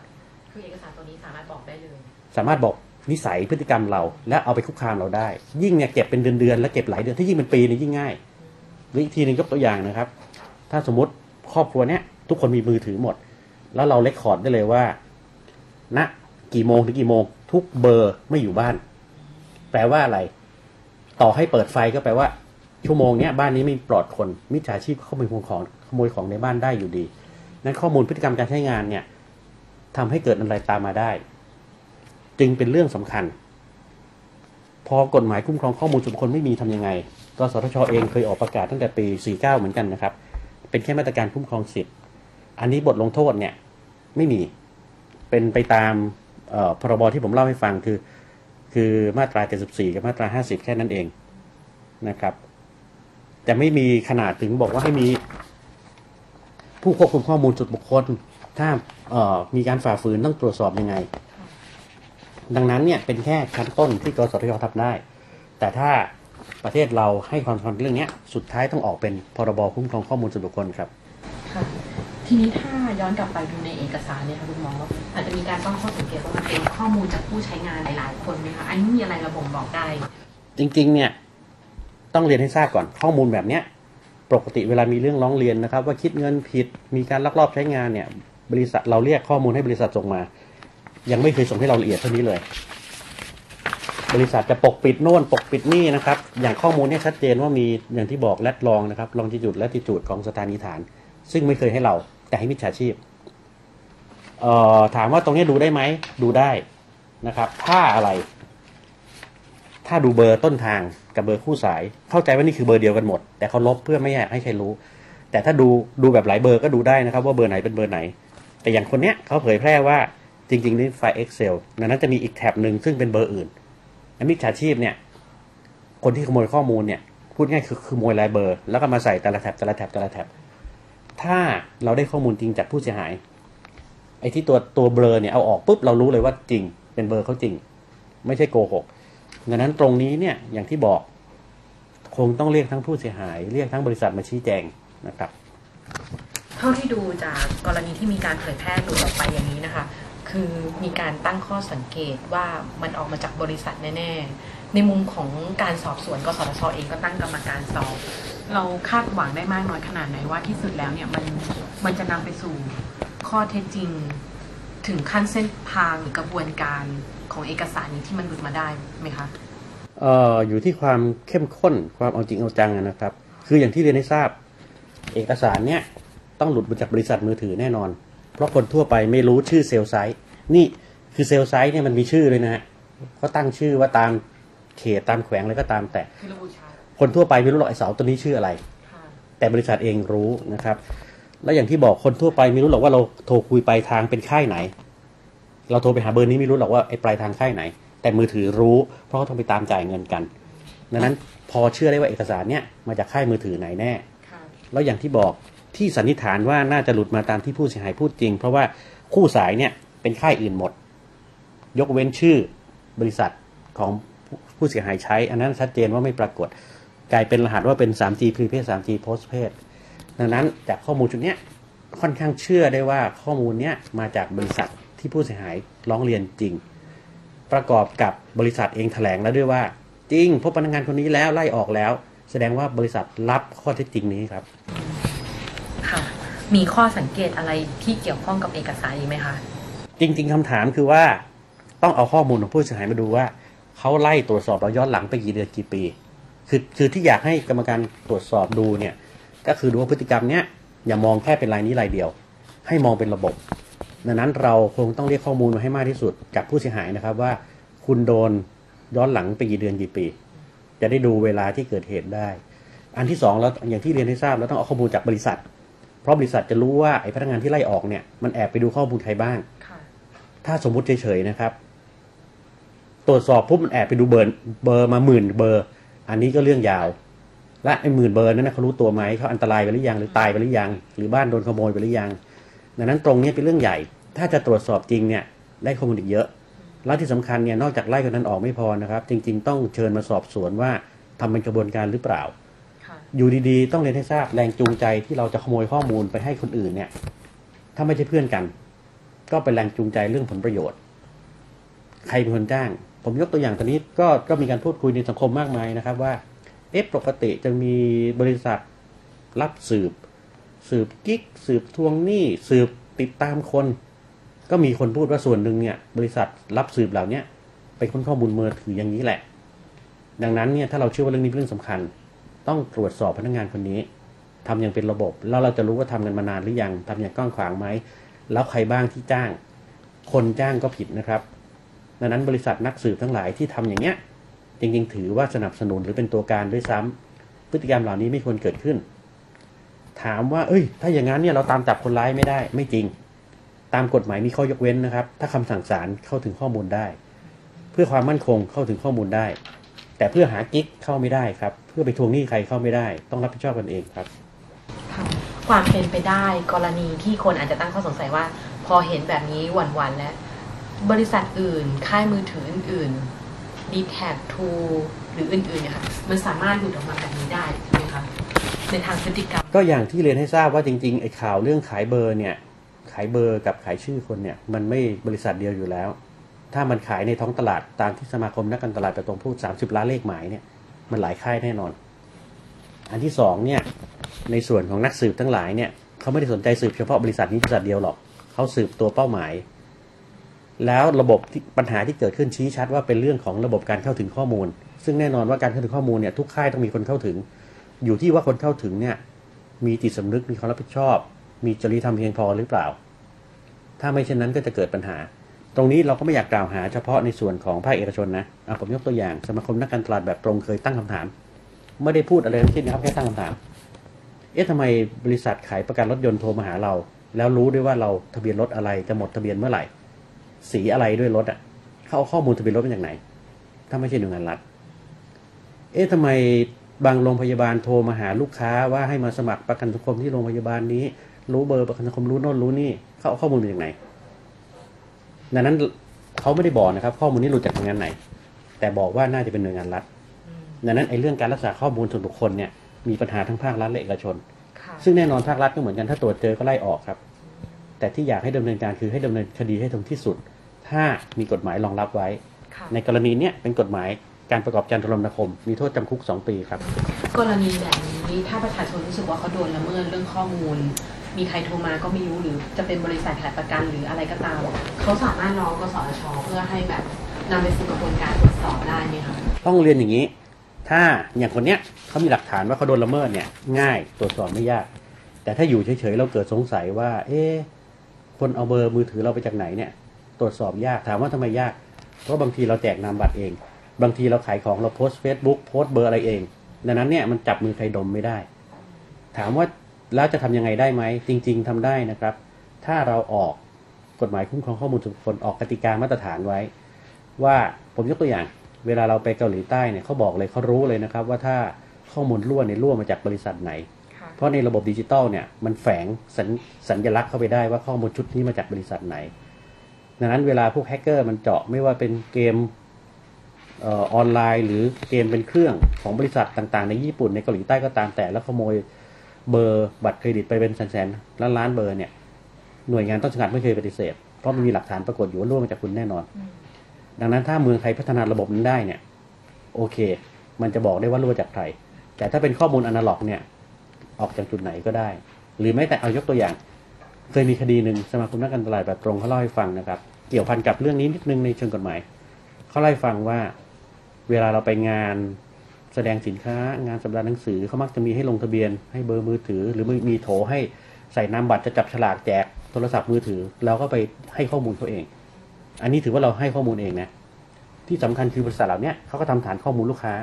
คือเอกสารตัวนี้สามารถบอกได้เลยสามารถบอกนิสัยพฤติกรรมเราและเอาไปคุกคามเราได้ยิ่งเนี่ยเก็บเป็นเดือนๆและเก็บหลายเดือนถ้ายิ่งเป็นปีเนี่ยยิ่งง่ายหรืออีกทีนึงยกตัวอย่างนะครับถ้าสมมติครอบครัวเนี้ยทุกคนมีมือถือหมดแล้วเราเรคคอร์ดได้เลยว่าณกี่โมงถึงกี่โมงทุกเบอร์ไม่อยู่บ้านแปลว่าอะไรต่อให้เปิดไฟก็แปลว่าชั่วโมงเนี้ยบ้านนี้ไม่ปลอดคนมิจฉาชีพเข้าไปขโมยของในบ้านได้อยู่ดีนั้นข้อมูลพฤติกรรมการใช้งานเนี่ยทำให้เกิดอะไรตามมาได้จึงเป็นเรื่องสำคัญพอกฎหมายคุ้มครองข้อมูลส่วนบุคคลไม่มีทำยังไงกสทช.เองเคยออกประกาศตั้งแต่ปี49เหมือนกันนะครับเป็นแค่มาตรการคุ้มครองสิทธิ์อันนี้บทลงโทษเนี่ยไม่มีเป็นไปตามพรบ.ที่ผมเล่าให้ฟังคือมาตรา74กับมาตรา50แค่นั้นเองนะครับจะไม่มีขนาดถึงบอกว่าให้มีผู้ควบคุมข้อมูลส่วนบุคคลถ้ามีการฝ่าฝืนต้องตรวจสอบยังไงดังนั้นเนี่ยเป็นแค่ขั้นต้นที่กสทช.ทำได้แต่ถ้าประเทศเราให้ความสำคัญเรื่องนี้สุดท้ายต้องออกเป็นพรบ.คุ้มครองข้อมูลส่วนบุคคลครับค่ะทีนี้ถ้าย้อนกลับไปดูในเอกสารเนี่ยค่ะคุณหมออาจจะมีการตั้งข้อสังเกตว่ามันเป็นข้อมูลจากผู้ใช้งานหลายๆคนไหมคะอันนี้มีอะไรระบบบอกได้จริงๆเนี่ยต้องเรียนให้ทราบก่อนข้อมูลแบบเนี้ยปกติเวลามีเรื่องร้องเรียนนะครับว่าคิดเงินผิดมีการลักลอบใช้งานเนี่ยบริษัทเราเรียกข้อมูลให้บริษัทส่งมายังไม่เคยส่งให้เราละเอียดเท่านี้เลยบริษัทจะปกปิดโน่นปกปิดนี่นะครับอย่างข้อมูลเนี่ยชัดเจนว่ามีอย่างที่บอกแลดลองนะครับลองจิจุดและติจุดของสถานีฐานซึ่งไม่เคยให้เราแต่ให้มิจฉาชีพถามว่าตรงนี้ดูได้ไหมดูได้นะครับถ้าอะไรถ้าดูเบอร์ต้นทางกับเบอร์คู่สายเข้าใจว่านี่คือเบอร์เดียวกันหมดแต่เขาลบเพื่อไม่ให้ใครรู้แต่ถ้าดูแบบหลายเบอร์ก็ดูได้นะครับว่าเบอร์ไหนเป็นเบอร์ไหนแต่อย่างคนเนี้ยเขาเผยแพร่ว่าจริงๆนี่ไฟล์ Excel นั้นจะมีอีกแท็บหนึ่งซึ่งเป็นเบอร์อื่นและมิจฉาชีพเนี่ยคนที่ขโมยข้อมูลเนี่ยพูดง่ายคือขโมยรายเบอร์แล้วก็มาใส่แต่ละแท็บแต่ละแท็บแต่ละแท็บถ้าเราได้ข้อมูลจริงจากผู้เสียหายไอ้ที่ตัวเบลอเนี่ยเอาออกปุ๊บเรารู้เลยว่าจริงเป็นเบอร์เขาจริงไม่ใช่โกหกดังนั้นตรงนี้เนี่ยอย่างที่บอกคงต้องเรียกทั้งผู้เสียหายเรียกทั้งบริษัทมาชี้แจงนะครับเท่าที่ดูจากกรณีที่มีการเผยแพร่หลุดออกไปอย่างนี้นะคะคือมีการตั้งข้อสังเกตว่ามันออกมาจากบริษัทแน่ๆในมุมของการสอบสวนกสทช.เองก็ตั้งกรรมการสอบเราคาดหวังได้มากน้อยขนาดไหนว่าที่สุดแล้วเนี่ยมันจะนำไปสู่ข้อเท็จจริงถึงขั้นเส้นทางหรือกระบวนการของเอกสารนี้ที่มันหลุดมาได้ไหมคะอยู่ที่ความเข้มข้นความเอาจริงเอาจังนะครับคืออย่างที่เรียนให้ทราบเอกสารเนี่ยต้องหลุดมาจากบริษัทมือถือแน่นอนเพราะคนทั่วไปไม่รู้ชื่อเซลล์ไซต์นี่คือเซลล์ไซต์เนี่ยมันมีชื่อเลยนะฮะเขาตั้งชื่อว่าตามเขตตามแขวงอะไรก็ตามแต่คนทั่วไปไม่รู้หรอกไอ้เสาตัวนี้ชื่ออะไรแต่บริษัทเองรู้นะครับและอย่างที่บอกคนทั่วไปไม่รู้หรอกว่าเราโทรคุยปลายทางเป็นค่ายไหนเราโทรไปหาเบอร์นี้ไม่รู้หรอกว่าไอ้ปลายทางค่ายไหนแต่มือถือรู้เพราะเขาต้องไปตามจ่ายเงินกันดังนั้นพอเชื่อได้ว่าเอกสารเนี่ยมาจากค่ายมือถือไหนแน่แล้วอย่างที่บอกที่สันนิษฐานว่าน่าจะหลุดมาตามที่ผู้เสียหายพูดจริงเพราะว่าคู่สายเนี่ยเป็นค่ายอื่นหมดยกเว้นชื่อบริษัทของผู้เสียหายใช้อันนั้นชัดเจนว่าไม่ปรากฏกลายเป็นรหัสว่าเป็น 3G prepaid 3G postpaid ดังนั้นจากข้อมูลชุดนี้ค่อนข้างเชื่อได้ว่าข้อมูลเนี้ยมาจากบริษัทที่ผู้เสียหายร้องเรียนจริงประกอบกับบริษัทเองแถลงแล้วด้วยว่าจริงพบพนักงานคนนี้แล้วไล่ออกแล้วแสดงว่าบริษัทรับข้อเท็จจริงนี้ครับมีข้อสังเกตอะไรที่เกี่ยวข้องกับเอกสารอีกไหมคะจริงๆคำถามคือว่าต้องเอาข้อมูลของผู้เสียหายมาดูว่าเขาไล่ตรวจสอบเราย้อนหลังไปกี่เดือนกี่ปีคือที่อยากให้กรรมการตรวจสอบดูเนี่ยก็คือดูว่าพฤติกรรมเนี้ยอย่ามองแค่เป็นรายนี้รายเดียวให้มองเป็นระบบดังนั้นเราคงต้องเรียกข้อมูลมาให้มากที่สุดจากผู้เสียหายนะครับว่าคุณโดนย้อนหลังไปกี่เดือนกี่ปีจะได้ดูเวลาที่เกิดเหตุได้ อันที่2แล้วอย่างที่เรียนให้ทราบเราต้องเอาข้อมูลจากบริษัทเพราะบริษัทจะรู้ว่าไอ้พนักงานที่ไล่ออกเนี่ยมันแอบไปดูข้อมูลใครบ้างถ้าสมมุติเฉยๆนะครับตรวจสอบปุ๊บมันแอบไปดูเบอร์มา10,000 เบอร์อันนี้ก็เรื่องยาวและไอ้10,000 เบอร์นั้นเขารู้ตัวไหมเขาอันตรายไปหรือยังหรือตายไปหรือยังหรือบ้านโดนขโมยไปหรือยังดังนั้นตรงนี้เป็นเรื่องใหญ่ถ้าจะตรวจสอบจริงเนี่ยได้ข้อมูลอีกเยอะและที่สำคัญเนี่ยนอกจากไล่คนนั้นออกไม่พอนะครับจริงๆต้องเชิญมาสอบสวนว่าทำเป็นกระบวนการหรือเปล่าอยู่ดีๆต้องเรียนให้ทราบแรงจูงใจที่เราจะขโมยข้อมูลไปให้คนอื่นเนี่ยถ้าไม่ใช่เพื่อนกันก็เป็นแรงจูงใจเรื่องผลประโยชน์ใครเป็นคนจ้างผมยกตัวอย่างตอนนี้ก็มีการพูดคุยในสังคมมากมายนะครับว่าเอ๊ะปกติจะมีบริษัทรับสืบกิ๊กสืบทวงหนี้สืบติดตามคนก็มีคนพูดว่าส่วนหนึ่งเนี่ยบริษัทรับสืบเหล่านี้ไปค้นข้อมูลมือถืออย่างนี้แหละดังนั้นเนี่ยถ้าเราเชื่อว่าเรื่องนี้เป็นเรื่องสำคัญต้องตรวจสอบพนักงานคนนี้ทำอย่างเป็นระบบแล้วเราจะรู้ว่าทำกันมานานหรือยังทำอย่างกว้างขวางไหมแล้วใครบ้างที่จ้างคนจ้างก็ผิดนะครับดังนั้นบริษัทนักสืบทั้งหลายที่ทำอย่างเนี้ยจริงๆถือว่าสนับสนุนหรือเป็นตัวการด้วยซ้ำพฤติกรรมเหล่านี้ไม่ควรเกิดขึ้นถามว่าเอ้ยถ้าอย่างนั้นเนี่ยเราตามจับคนร้ายไม่ได้ไม่จริงตามกฎหมายมีข้อยกเว้นนะครับถ้าคำสั่งศาลเข้าถึงข้อมูลได้เพื่อความมั่นคงเข้าถึงข้อมูลได้แต่เพื่อหากิ๊กเข้าไม่ได้ครับเพื่อไปทวงหนี้ใครเข้าไม่ได้ต้องรับผิดชอบกันเองครับความเป็นไปได้กรณีที่คนอาจจะตั้งข้อสงสัยว่าพอเห็นแบบนี้หวั่นๆแล้วบริษัทอื่นค่ายมือถืออื่นๆ DTAC2 หรืออื่นๆนะคะมันสามารถหลุดออกมาแบบนี้ได้ใช่ไหมคะในทางพฤติกรรมก็อย่างที่เรียนให้ทราบว่าจริงๆไอ้ข่าวเรื่องขายเบอร์เนี่ยขายเบอร์กับขายชื่อคนเนี่ยมันไม่บริษัทเดียวอยู่แล้วถ้ามันขายในท้องตลาดตามที่สมาคมนักการตลาดประตงพูด30 ล้านเลขหมายเนี่ยมันหลายค่ายแน่นอนอันที่2เนี่ยในส่วนของนักสืบทั้งหลายเนี่ยเขาไม่ได้สนใจสืบเฉพาะบริษัทนี้บริษัทเดียวหรอกเขาสืบตัวเป้าหมายแล้วระบบปัญหาที่เกิดขึ้นชี้ชัดว่าเป็นเรื่องของระบบการเข้าถึงข้อมูลซึ่งแน่นอนว่าการเข้าถึงข้อมูลเนี่ยทุกค่ายต้องมีคนเข้าถึงอยู่ที่ว่าคนเข้าถึงเนี่ยมีจิตสำนึกมีความรับผิดชอบมีจริยธรรมเพียงพอหรือเปล่าถ้าไม่เช่นนั้นก็จะเกิดปัญหาตรงนี้เราก็ไม่อยากกล่าวหาเฉพาะในส่วนของภาคเอกชนนะผมยกตัวอย่างสมาคมนักการตลาดแบบตรงเคยตั้งคำถามไม่ได้พูดอะไรทั้งสิ้นนะครับแค่ตั้งคำถามเอ๊ะทำไมบริษัทขายประกันรถยนต์โทรมาหาเราแล้วรู้ด้วยว่าเราทะเบียนรถอะไรจะหมดทะเบียนเมื่อไหร่สีอะไรด้วยรถอ่ะเขาเอาข้อมูลทะเบียนรถมาจากไหนถ้าไม่ใช่หน่วยงานรัฐเอ๊ะทำไมบางโรงพยาบาลโทรมาหาลูกค้าว่าให้มาสมัครประกันสังคมที่โรงพยาบาลนี้รู้เบอร์ประกันสังคมรู้โน่นรู้นี่เขาเอาข้อมูลมาจากไหนดังนั้นเขาไม่ได้บอกนะครับข้อมูลนี้หลุดจากหน่วยงานไหนแต่บอกว่าน่าจะเป็นหน่วยงานรัฐดังนั้นไอ้เรื่องการรักษาข้อมูลส่วนบุคคลเนี่ยมีปัญหาทั้งภาครัฐและเอกชนซึ่งแน่นอนภาครัฐก็เหมือนกันถ้าตรวจเจอก็ไล่ออกครับแต่ที่อยากให้ดำเนินการคือให้ดำเนินคดีให้ถึงที่สุดถ้ามีกฎหมายรองรับไว้ในกรณีเนี้ยเป็นกฎหมายการประกอบการโทรคมนาคมมีโทษจำคุก2 ปีครับกรณีแบบนี้ถ้าประชาชนรู้สึกว่าเขาโดนละเมิดเรื่องข้อมูลมีใครโทรมาก็ไม่รู้หรือจะเป็นบริษัทขายประกันหรืออะไรก็ตามเขาสามารถร้องกสทช.เพื่อให้แบบนำไปสู่กระบวนการตรวจสอบได้ไหมคะต้องเรียนอย่างนี้ถ้าอย่างคนเนี้ยเขามีหลักฐานว่าเขาโดนละเมิดเนี่ยง่ายตรวจสอบไม่ยากแต่ถ้าอยู่เฉยๆเราเกิดสงสัยว่าเอ๊ะคนเอาเบอร์มือถือเราไปจากไหนเนี่ยตรวจสอบยากถามว่าทำไมยากเพราะบางทีเราแจกนามบัตรเองบางทีเราขายของเราโพสต์ Facebook โพสต์เบอร์อะไรเองดังนั้นเนี่ยมันจับมือใครดมไม่ได้ถามว่าแล้วจะทำยังไงได้ไหมจริงๆทำได้นะครับถ้าเราออกกฎหมายคุ้มครองข้อมูลส่วนบุคคลออกกติกามาตรฐานไว้ว่าผมยกตัวอย่างเวลาเราไปเกาหลีใต้เนี่ยเขาบอกเลยเขารู้เลยนะครับว่าถ้าข้อมูลรั่วเนี่ยรั่วมาจากบริษัทไหนเพราะในระบบดิจิตอลเนี่ยมันแฝงสัญลักษณ์เข้าไปได้ว่าข้อมูลชุดนี้มาจากบริษัทไหนดังนั้นเวลาพวกแฮกเกอร์มันเจาะไม่ว่าเป็นเกมออนไลน์หรือเกมเป็นเครื่องของบริษัทต่างๆในญี่ปุ่นในเกาหลีใต้ก็ตามแต่แล้วขโมยเบอร์บัตรเครดิตไปเป็นแสนๆล้านเบอร์เนี่ยหน่วยงานต้นสังกัดไม่เคยปฏิเสธเพราะมันมีหลักฐานปรากฏอยู่ว่ารั่วมาจากคุณแน่นอนดังนั้นถ้าเมืองไทยพัฒนาระบบนั้นได้เนี่ยโอเคมันจะบอกได้ว่ารั่วจากใครแต่ถ้าเป็นข้อมูลอนาล็อกเนี่ยออกจากจุดไหนก็ได้หรือแม้แต่เอายกตัวอย่างเคยมีคดีหนึ่งสมาคมนักการตลาดแบบตรงเขาเล่าให้ฟังนะครับเกี่ยวพันกับเรื่องนี้นิดนึงในเชิงกฎหมายเขาเล่าให้ฟังว่าเวลาเราไปงานแสดงสินค้างานสัปดาห์หนังสือเขามักจะมีให้ลงทะเบียนให้เบอร์มือถือหรือมีโถให้ใส่นามบัตรจะจับฉลากแจกโทรศัพท์มือถือเราก็ไปให้ข้อมูลเขาเองอันนี้ถือว่าเราให้ข้อมูลเองนะที่สำคัญคือบริษัทเหล่านี้เขาก็ทำฐานข้อมูลลูกค้า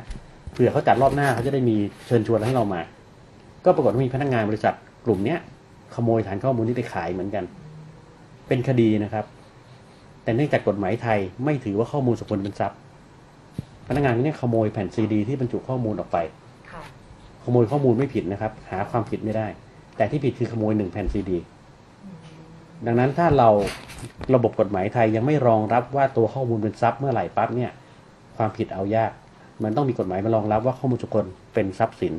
เผื่อเขาจัดรอบหน้าเขาจะได้มีเชิญชวนให้เรามาก็ปรากฏว่ามีพนักงานบริษัทกลุ่มนี้ขโมยฐานข้อมูลนี้ไปขายเหมือนกันเป็นคดีนะครับแต่เนื่องจากกฎหมายไทยไม่ถือว่าข้อมูลส่วนบุคคลเป็นทรัพย์พนักงานนี้ขโมยแผ่นซีดีที่บรรจุข้อมูลออกไปขโมยข้อมูลไม่ผิดนะครับหาความผิดไม่ได้แต่ที่ผิดคือขโมย1แผ่นซีดีดังนั้นถ้าเราระบบกฎหมายไทยยังไม่รองรับว่าตัวข้อมูลเป็นทรัพย์เมื่อไหร่ปั๊บเนี่ยความผิดเอายากมันต้องมีกฎหมายมารองรับว่าข้อมูลส่วนบุคคลเป็นทรัพย์สิน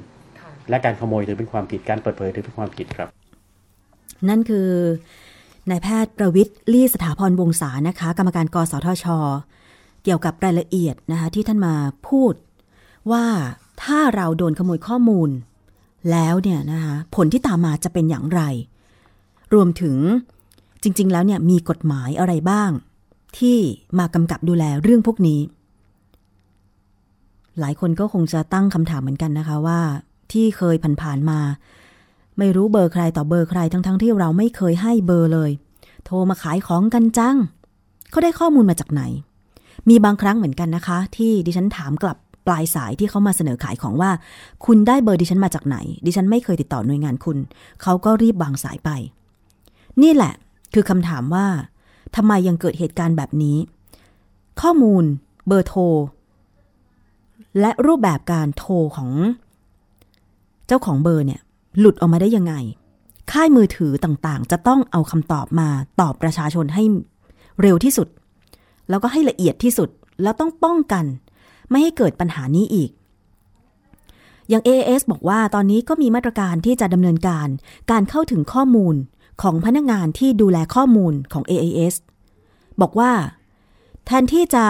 และการขโมยถือเป็นความผิดการเปิดเผยถือเป็นความผิดครับนั่นคือนายแพทย์ประวิตร ลี่สถาพรวงศานะคะกรรมการกสทช.เกี่ยวกับรายละเอียดนะคะที่ท่านมาพูดว่าถ้าเราโดนขโมยข้อมูลแล้วเนี่ยนะคะผลที่ตามมาจะเป็นอย่างไรรวมถึงจริงๆแล้วเนี่ยมีกฎหมายอะไรบ้างที่มากำกับดูแลเรื่องพวกนี้หลายคนก็คงจะตั้งคำถามเหมือนกันนะคะว่าที่เคยผ่านๆมาไม่รู้เบอร์ใครต่อเบอร์ใครทั้งๆที่เราไม่เคยให้เบอร์เลยโทรมาขายของกันจังเขาได้ข้อมูลมาจากไหนมีบางครั้งเหมือนกันนะคะที่ดิฉันถามกลับปลายสายที่เขามาเสนอขายของว่าคุณได้เบอร์ดิฉันมาจากไหนดิฉันไม่เคยติดต่อหน่วยงานคุณเขาก็รีบวางสายไปนี่แหละคือคำถามว่าทำไมยังเกิดเหตุการณ์แบบนี้ข้อมูลเบอร์โทรและรูปแบบการโทรของเจ้าของเบอร์เนี่ยหลุดออกมาได้ยังไงค่ายมือถือต่างๆจะต้องเอาคำตอบมาตอบประชาชนให้เร็วที่สุดแล้วก็ให้ละเอียดที่สุดแล้วต้องป้องกันไม่ให้เกิดปัญหานี้อีกอย่าง AIS บอกว่าตอนนี้ก็มีมาตรการที่จะดำเนินการเข้าถึงข้อมูลของพนักงานที่ดูแลข้อมูลของ AIS บอกว่าแทนที่จะ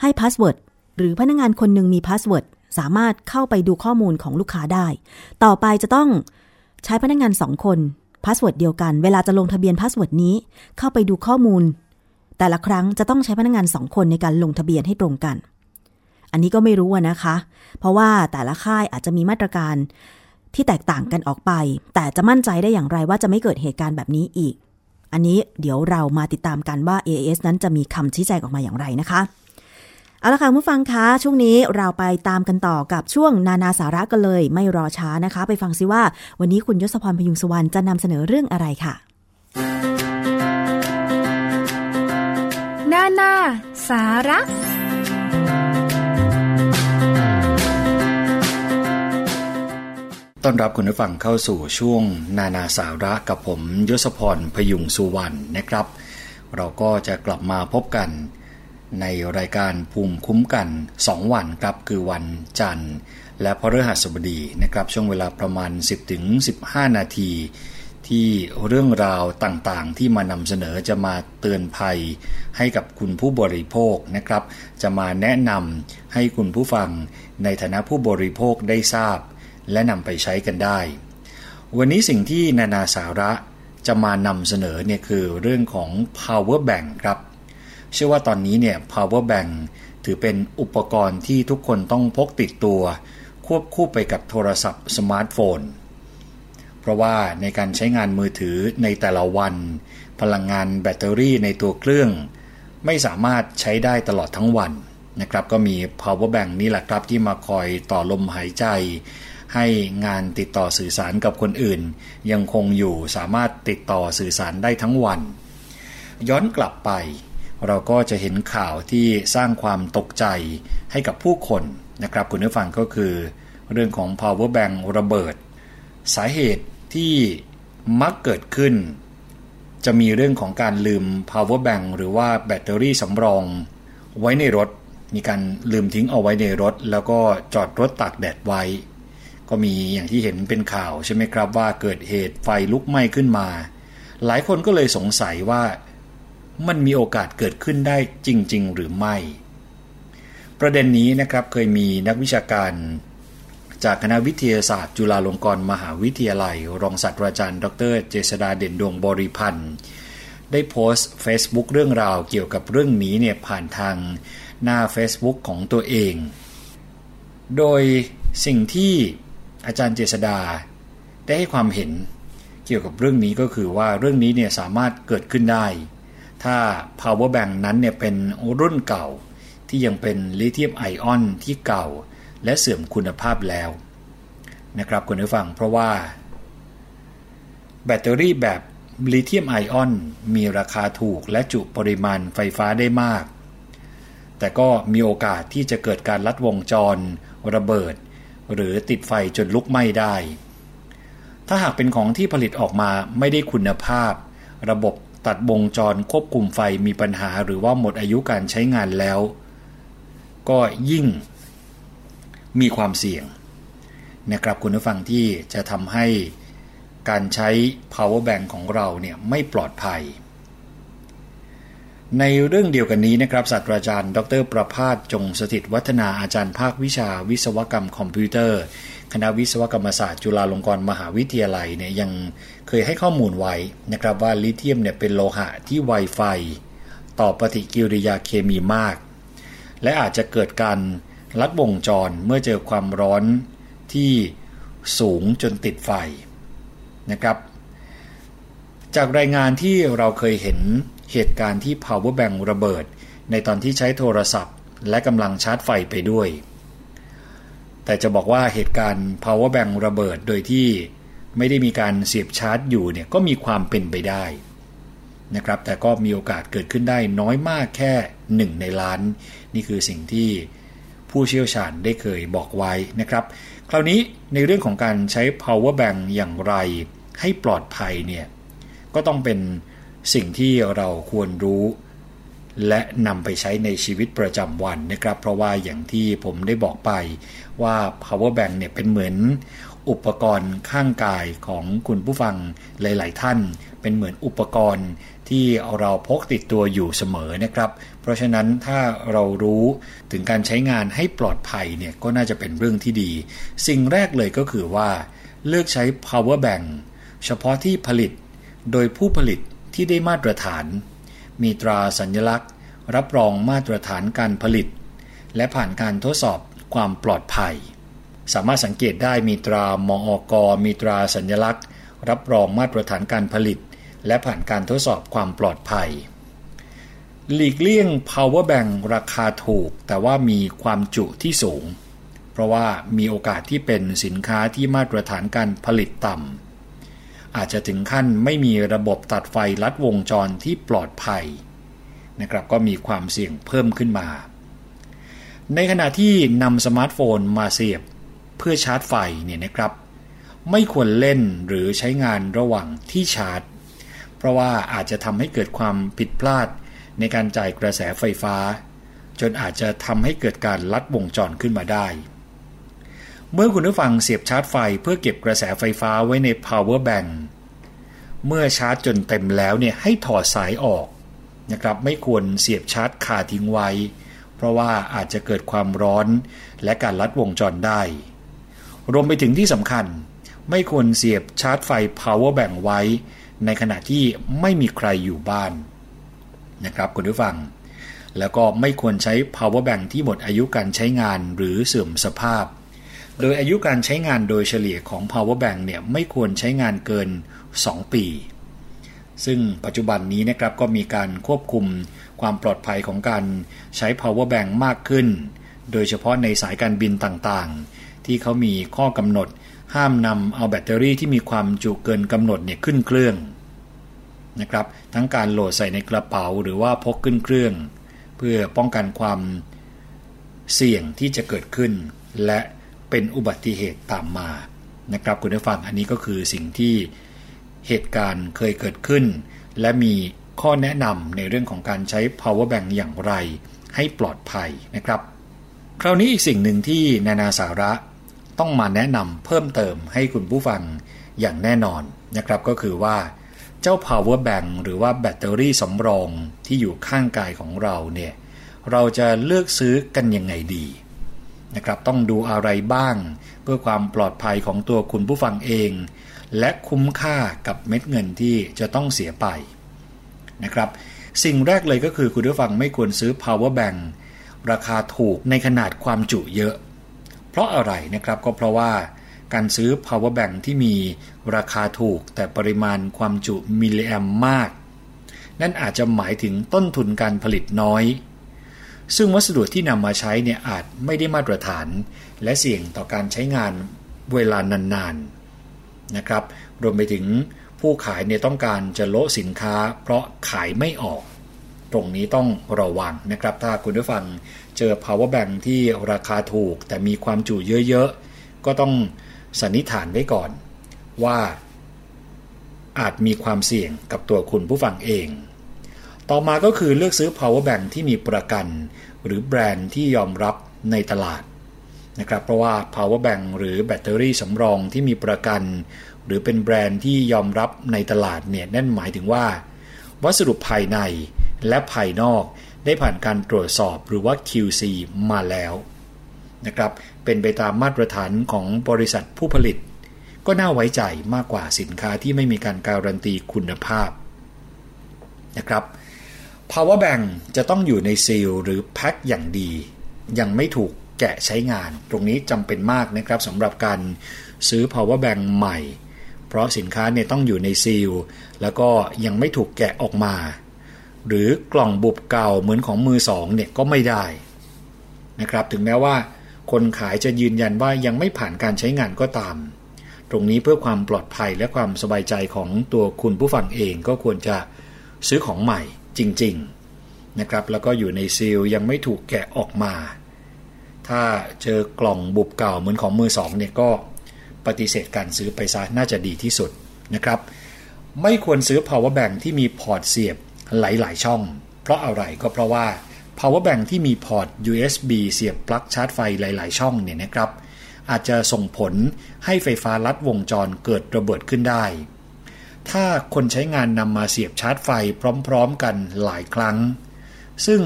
ให้พาสเวิร์ดหรือพนักงานคนหนึ่งมีพาสเวิร์ดสามารถเข้าไปดูข้อมูลของลูกค้าได้ต่อไปจะต้องใช้พนักงาน2คนพาสเวิร์ดเดียวกันเวลาจะลงทะเบียนพาสเวิร์ดนี้เข้าไปดูข้อมูลแต่ละครั้งจะต้องใช้พนักงาน2คนในการลงทะเบียนให้ตรงกันอันนี้ก็ไม่รู้นะคะเพราะว่าแต่ละค่ายอาจจะมีมาตรการที่แตกต่างกันออกไปแต่จะมั่นใจได้อย่างไรว่าจะไม่เกิดเหตุการณ์แบบนี้อีกอันนี้เดี๋ยวเรามาติดตามกันว่า AIS นั้นจะมีคำชี้แจงออกมาอย่างไรนะคะเอาล่ะค่ะผู้ฟังคะช่วงนี้เราไปตามกันต่อกับช่วงนานาสาระกันเลยไม่รอช้านะคะไปฟังซิว่าวันนี้คุณยศพรพยุงสุวรรณจะนำเสนอเรื่องอะไรค่ะนานาสาระต้อนรับคุณผู้ฟังเข้าสู่ช่วงนานาสาระกับผมยศพรพยุงสุวรรณนะครับเราก็จะกลับมาพบกันในรายการภูมิคุ้มกัน2วันครับคือวันจันทร์และพฤหัสบดีนะครับช่วงเวลาประมาณ 10-15 นาทีที่เรื่องราวต่างๆที่มานำเสนอจะมาเตือนภัยให้กับคุณผู้บริโภคนะครับจะมาแนะนำให้คุณผู้ฟังในฐานะผู้บริโภคได้ทราบและนำไปใช้กันได้วันนี้สิ่งที่นานาสาระจะมานำเสนอเนี่ยคือเรื่องของ power bank ครับเชื่อว่าตอนนี้เนี่ย power bank ถือเป็นอุปกรณ์ที่ทุกคนต้องพกติดตัวควบคู่ไปกับโทรศัพท์สมาร์ทโฟนเพราะว่าในการใช้งานมือถือในแต่ละวันพลังงานแบตเตอรี่ในตัวเครื่องไม่สามารถใช้ได้ตลอดทั้งวันนะครับก็มี power bank นี่แหละครับที่มาคอยต่อลมหายใจให้งานติดต่อสื่อสารกับคนอื่นยังคงอยู่สามารถติดต่อสื่อสารได้ทั้งวันย้อนกลับไปเราก็จะเห็นข่าวที่สร้างความตกใจให้กับผู้คนนะครับคุณผู้ฟังก็คือเรื่องของ power bank ระเบิดสาเหตุที่มักเกิดขึ้นจะมีเรื่องของการลืม power bank หรือว่าแบตเตอรี่สำรองไว้ในรถมีการลืมทิ้งเอาไว้ในรถแล้วก็จอดรถตากแดดไว้ก็มีอย่างที่เห็นเป็นข่าวใช่ไหมครับว่าเกิดเหตุไฟลุกไหม้ขึ้นมาหลายคนก็เลยสงสัยว่ามันมีโอกาสเกิดขึ้นได้จริงๆหรือไม่ประเด็นนี้นะครับเคยมีนักวิชาการจากคณะวิทยาศาสตร์จุฬาลงกรณ์มหาวิทยาลัยรองศาสตราจารย์ดร.เจษฎาเด่นดวงบริพันธ์ได้โพสต์ Facebook เรื่องราวเกี่ยวกับเรื่องนี้เนี่ยผ่านทางหน้า Facebook ของตัวเองโดยสิ่งที่อาจารย์เจษฎาได้ให้ความเห็นเกี่ยวกับเรื่องนี้ก็คือว่าเรื่องนี้เนี่ยสามารถเกิดขึ้นได้ถ้า power bank นั้นเนี่ยเป็นรุ่นเก่าที่ยังเป็นลิเธียมไอออนที่เก่า และเสื่อมคุณภาพแล้วนะครับคุณผู้ฟังเพราะว่าแบตเตอรี่แบบลิเธียมไอออนมีราคาถูกและจุปริมาณไฟฟ้าได้มากแต่ก็มีโอกาสที่จะเกิดการลัดวงจรระเบิดหรือติดไฟจนลุกไหม้ได้ถ้าหากเป็นของที่ผลิตออกมาไม่ได้คุณภาพระบบตัดวงจรควบคุมไฟมีปัญหาหรือว่าหมดอายุการใช้งานแล้วก็ยิ่งมีความเสี่ยงนะครับคุณผู้ฟังที่จะทำให้การใช้ power bank ของเราเนี่ยไม่ปลอดภัยในเรื่องเดียวกันนี้นะครับศาสตราจารย์ดร.ประภาสจงสถิตวัฒนาอาจารย์ภาควิชาวิศวกรรมคอมพิวเตอร์คณะวิศวกรรมศาสตร์จุฬาลงกรณ์มหาวิทยาลัยเนี่ยยังเคยให้ข้อมูลไว้นะครับว่าลิเธียมเนี่ยเป็นโลหะที่ไวไฟต่อปฏิกิริยาเคมีมากและอาจจะเกิดการลัดวงจรเมื่อเจอความร้อนที่สูงจนติดไฟนะครับจากรายงานที่เราเคยเห็นเหตุการณ์ที่ power bank ระเบิดในตอนที่ใช้โทรศัพท์และกำลังชาร์จไฟไปด้วยแต่จะบอกว่าเหตุการณ์ power bank ระเบิดโดยที่ไม่ได้มีการเสียบชาร์จอยู่เนี่ยก็มีความเป็นไปได้นะครับแต่ก็มีโอกาสเกิดขึ้นได้น้อยมากแค่1ในล้านนี่คือสิ่งที่ผู้เชี่ยวชาญได้เคยบอกไว้นะครับคราวนี้ในเรื่องของการใช้ power bank อย่างไรให้ปลอดภัยเนี่ยก็ต้องเป็นสิ่งที่เราควรรู้และนำไปใช้ในชีวิตประจำวันนะครับเพราะว่าอย่างที่ผมได้บอกไปว่า power bank เนี่ยเป็นเหมือนอุปกรณ์ข้างกายของคุณผู้ฟังหลายๆท่านเป็นเหมือนอุปกรณ์ที่เราพกติดตัวอยู่เสมอนะครับเพราะฉะนั้นถ้าเรารู้ถึงการใช้งานให้ปลอดภัยเนี่ยก็น่าจะเป็นเรื่องที่ดีสิ่งแรกเลยก็คือว่าเลือกใช้ power bank เฉพาะที่ผลิตโดยผู้ผลิตที่ได้มาตรฐานมีตราสัญลักษณ์รับรองมาตรฐานการผลิตและผ่านการทดสอบความปลอดภัยสามารถสังเกตได้มีตรามอก.มีตราสัญลักษณ์รับรองมาตรฐานการผลิตและผ่านการทดสอบความปลอดภัยหลีกเลี่ยง power bank ราคาถูกแต่ว่ามีความจุที่สูงเพราะว่ามีโอกาสที่เป็นสินค้าที่มาตรฐานการผลิตต่ำอาจจะถึงขั้นไม่มีระบบตัดไฟลัดวงจรที่ปลอดภัยนะครับก็มีความเสี่ยงเพิ่มขึ้นมาในขณะที่นำสมาร์ทโฟนมาเสียบเพื่อชาร์จไฟเนี่ยนะครับไม่ควรเล่นหรือใช้งานระหว่างที่ชาร์จเพราะว่าอาจจะทำให้เกิดความผิดพลาดในการจ่ายกระแสไฟฟ้าจนอาจจะทำให้เกิดการลัดวงจรขึ้นมาได้เมื่อคุณผู้ฟังเสียบชาร์จไฟเพื่อเก็บกระแสไฟฟ้าไว้ใน power bank เมื่อชาร์จจนเต็มแล้วเนี่ยให้ถอดสายออกนะครับไม่ควรเสียบชาร์จคาทิ้งไว้เพราะว่าอาจจะเกิดความร้อนและการลัดวงจรได้รวมไปถึงที่สำคัญไม่ควรเสียบชาร์จไฟ power bank ไว้ในขณะที่ไม่มีใครอยู่บ้านนะครับคุณผู้ฟังแล้วก็ไม่ควรใช้ power bank ที่หมดอายุการใช้งานหรือเสื่อมสภาพโดยอายุการใช้งานโดยเฉลี่ยของ power bank เนี่ยไม่ควรใช้งานเกิน2ปีซึ่งปัจจุบันนี้นะครับก็มีการควบคุมความปลอดภัยของการใช้ power bank มากขึ้นโดยเฉพาะในสายการบินต่างๆที่เขามีข้อกำหนดห้ามนำเอาแบตเตอรี่ที่มีความจุเกินกำหนดเนี่ยขึ้นเครื่องนะครับทั้งการโหลดใส่ในกระเป๋าหรือว่าพกขึ้นเครื่องเพื่อป้องกันความเสี่ยงที่จะเกิดขึ้นและเป็นอุบัติเหตุตามมานะครับคุณผู้ฟังอันนี้ก็คือสิ่งที่เหตุการณ์เคยเกิดขึ้นและมีข้อแนะนำในเรื่องของการใช้ power bank อย่างไรให้ปลอดภัยนะครับคราวนี้อีกสิ่งหนึ่งที่นานาสาระต้องมาแนะนำเพิ่มเติมให้คุณผู้ฟังอย่างแน่นอนนะครับก็คือว่าเจ้า power bank หรือว่าแบตเตอรี่สำรองที่อยู่ข้างกายของเราเนี่ยเราจะเลือกซื้อกันยังไงดีนะครับต้องดูอะไรบ้างเพื่อความปลอดภัยของตัวคุณผู้ฟังเองและคุ้มค่ากับเม็ดเงินที่จะต้องเสียไปนะครับสิ่งแรกเลยก็คือคุณผู้ฟังไม่ควรซื้อ power bank ราคาถูกในขนาดความจุเยอะเพราะอะไรนะครับก็เพราะว่าการซื้อ power bank ที่มีราคาถูกแต่ปริมาณความจุมิลลิแอมมากนั่นอาจจะหมายถึงต้นทุนการผลิตน้อย ซึ่งวัสดุที่นำมาใช้เนี่ยอาจไม่ได้มาตรฐานและเสี่ยงต่อการใช้งานเวลานานๆนะครับรวมไปถึงผู้ขายเนี่ยต้องการจะโละสินค้าเพราะขายไม่ออกตรงนี้ต้องระวังนะครับถ้าคุณผู้ฟังเจอ power bank ที่ราคาถูกแต่มีความจุเยอะๆก็ต้องสันนิษฐานไว้ก่อนว่าอาจมีความเสี่ยงกับตัวคุณผู้ฟังเองต่อมาก็คือเลือกซื้อ power bank ที่มีประกันหรือแบรนด์ที่ยอมรับในตลาดนะครับเพราะว่า power bank หรือแบตเตอรี่สำรองที่มีประกันหรือเป็นแบรนด์ที่ยอมรับในตลาดเนี่ยนั่นหมายถึงว่าวัสดุภายในและภายนอกได้ผ่านการตรวจสอบหรือว่า QC มาแล้วนะครับเป็นไปตามมาตรฐานของบริษัทผู้ผลิตก็น่าไว้ใจมากกว่าสินค้าที่ไม่มีการการันตีคุณภาพนะครับ Power Bank จะต้องอยู่ในซีลหรือแพ็คอย่างดียังไม่ถูกแกะใช้งานตรงนี้จำเป็นมากนะครับสำหรับการซื้อ Power Bank ใหม่เพราะสินค้าเนี่ยต้องอยู่ในซีลแล้วก็ยังไม่ถูกแกะออกมาหรือกล่องบุบเก่าเหมือนของมือสองเนี่ยก็ไม่ได้นะครับถึงแม้ว่าคนขายจะยืนยันว่ายังไม่ผ่านการใช้งานก็ตามตรงนี้เพื่อความปลอดภัยและความสบายใจของตัวคุณผู้ฟังเองก็ควรจะซื้อของใหม่จริงๆนะครับแล้วก็อยู่ในซีลยังไม่ถูกแกะออกมาถ้าเจอกล่องบุบเก่าเหมือนของมือสองเนี่ยก็ปฏิเสธการซื้อไปซะน่าจะดีที่สุดนะครับไม่ควรซื้อ power bank ที่มีพอร์ตเสียบหลายๆช่องเพราะอะไรก็เพราะว่า power bank ที่มีพอร์ต USB เสียบปลั๊กชาร์จไฟหลายๆช่องเนี่ยนะครับอาจจะส่งผลให้ไฟฟ้าลัดวงจรเกิดระเบิดขึ้นได้ถ้าคนใช้งานนำมาเสียบชาร์จไฟพร้อมๆกันหลายครั้งซึ่ง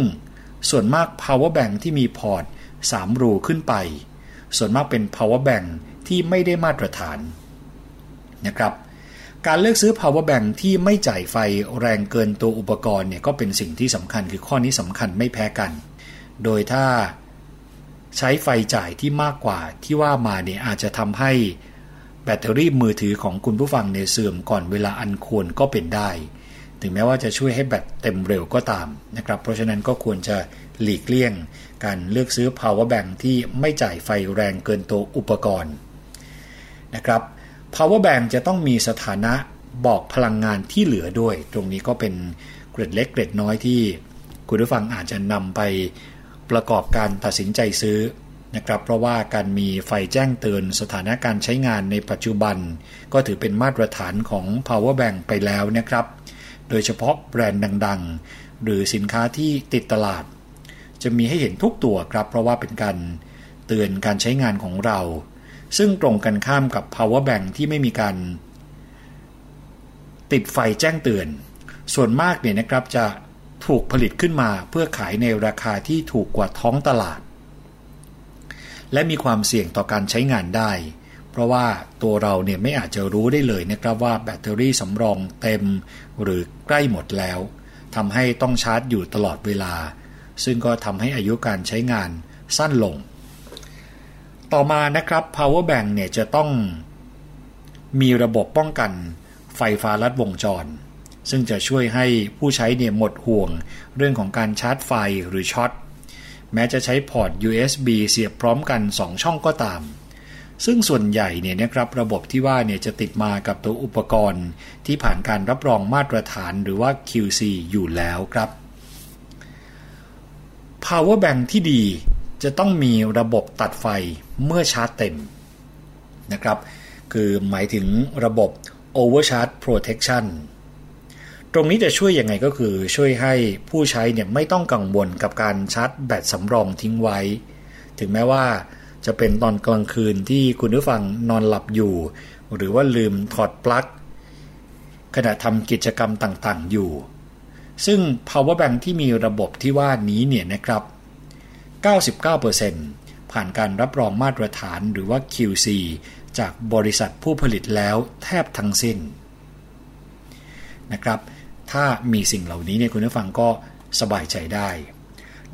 ส่วนมาก power bank ที่มีพอร์ต3รูขึ้นไปส่วนมากเป็น power bank ที่ไม่ได้มาตรฐานนะครับการเลือกซื้อ power bank ที่ไม่จ่ายไฟแรงเกินตัวอุปกรณ์เนี่ยก็เป็นสิ่งที่สำคัญคือข้อนี้สำคัญไม่แพ้กันโดยถ้าใช้ไฟจ่ายที่มากกว่าที่ว่ามาเนี่ยอาจจะทำให้แบตเตอรี่มือถือของคุณผู้ฟังเนี่ยเสื่อมก่อนเวลาอันควรก็เป็นได้ถึงแม้ว่าจะช่วยให้แบตเต็มเร็วก็ตามนะครับเพราะฉะนั้นก็ควรจะหลีกเลี่ยงการเลือกซื้อ power bank ที่ไม่จ่ายไฟแรงเกินตัวอุปกรณ์นะครับpower bank จะต้องมีสถานะบอกพลังงานที่เหลือด้วยตรงนี้ก็เป็นเกร็ดเล็กเกร็ดน้อยที่คุณผู้ฟังอาจจะนำไปประกอบการตัดสินใจซื้อนะครับเพราะว่าการมีไฟแจ้งเตือนสถานะการใช้งานในปัจจุบันก็ถือเป็นมาตรฐานของ power bank ไปแล้วนะครับโดยเฉพาะแบรนด์ดังๆหรือสินค้าที่ติดตลาดจะมีให้เห็นทุกตัวครับเพราะว่าเป็นการเตือนการใช้งานของเราซึ่งตรงกันข้ามกับ power bank ที่ไม่มีการติดไฟแจ้งเตือนส่วนมากเนี่ยนะครับจะถูกผลิตขึ้นมาเพื่อขายในราคาที่ถูกกว่าท้องตลาดและมีความเสี่ยงต่อการใช้งานได้เพราะว่าตัวเราเนี่ยไม่อาจจะรู้ได้เลยนะครับว่าแบตเตอรี่สำรองเต็มหรือใกล้หมดแล้วทำให้ต้องชาร์จอยู่ตลอดเวลาซึ่งก็ทำให้อายุการใช้งานสั้นลงต่อมานะครับ power bank เนี่ยจะต้องมีระบบป้องกันไฟฟ้าลัดวงจรซึ่งจะช่วยให้ผู้ใช้เนี่ยหมดห่วงเรื่องของการชาร์จไฟหรือช็อตแม้จะใช้พอร์ต USB เสียบพร้อมกัน2ช่องก็ตามซึ่งส่วนใหญ่เนี่ยนะครับระบบที่ว่าเนี่ยจะติดมากับตัวอุปกรณ์ที่ผ่านการรับรองมาตรฐานหรือว่า QC อยู่แล้วครับ power bank ที่ดีจะต้องมีระบบตัดไฟเมื่อชาร์จเต็มนะครับคือหมายถึงระบบ Overcharge Protection ตรงนี้จะช่วยยังไงก็คือช่วยให้ผู้ใช้เนี่ยไม่ต้องกังวลกับการชาร์จแบตสำรองทิ้งไว้ถึงแม้ว่าจะเป็นตอนกลางคืนที่คุณผู้ฟังนอนหลับอยู่หรือว่าลืมถอดปลั๊กขณะทำกิจกรรมต่างๆอยู่ซึ่ง Power Bank ที่มีระบบที่ว่านี้เนี่ยนะครับ99% ผ่านการรับรองมาตรฐานหรือว่า QC จากบริษัทผู้ผลิตแล้วแทบทั้งสิ้นนะครับถ้ามีสิ่งเหล่านี้เนี่ยคุณผู้ฟังก็สบายใจได้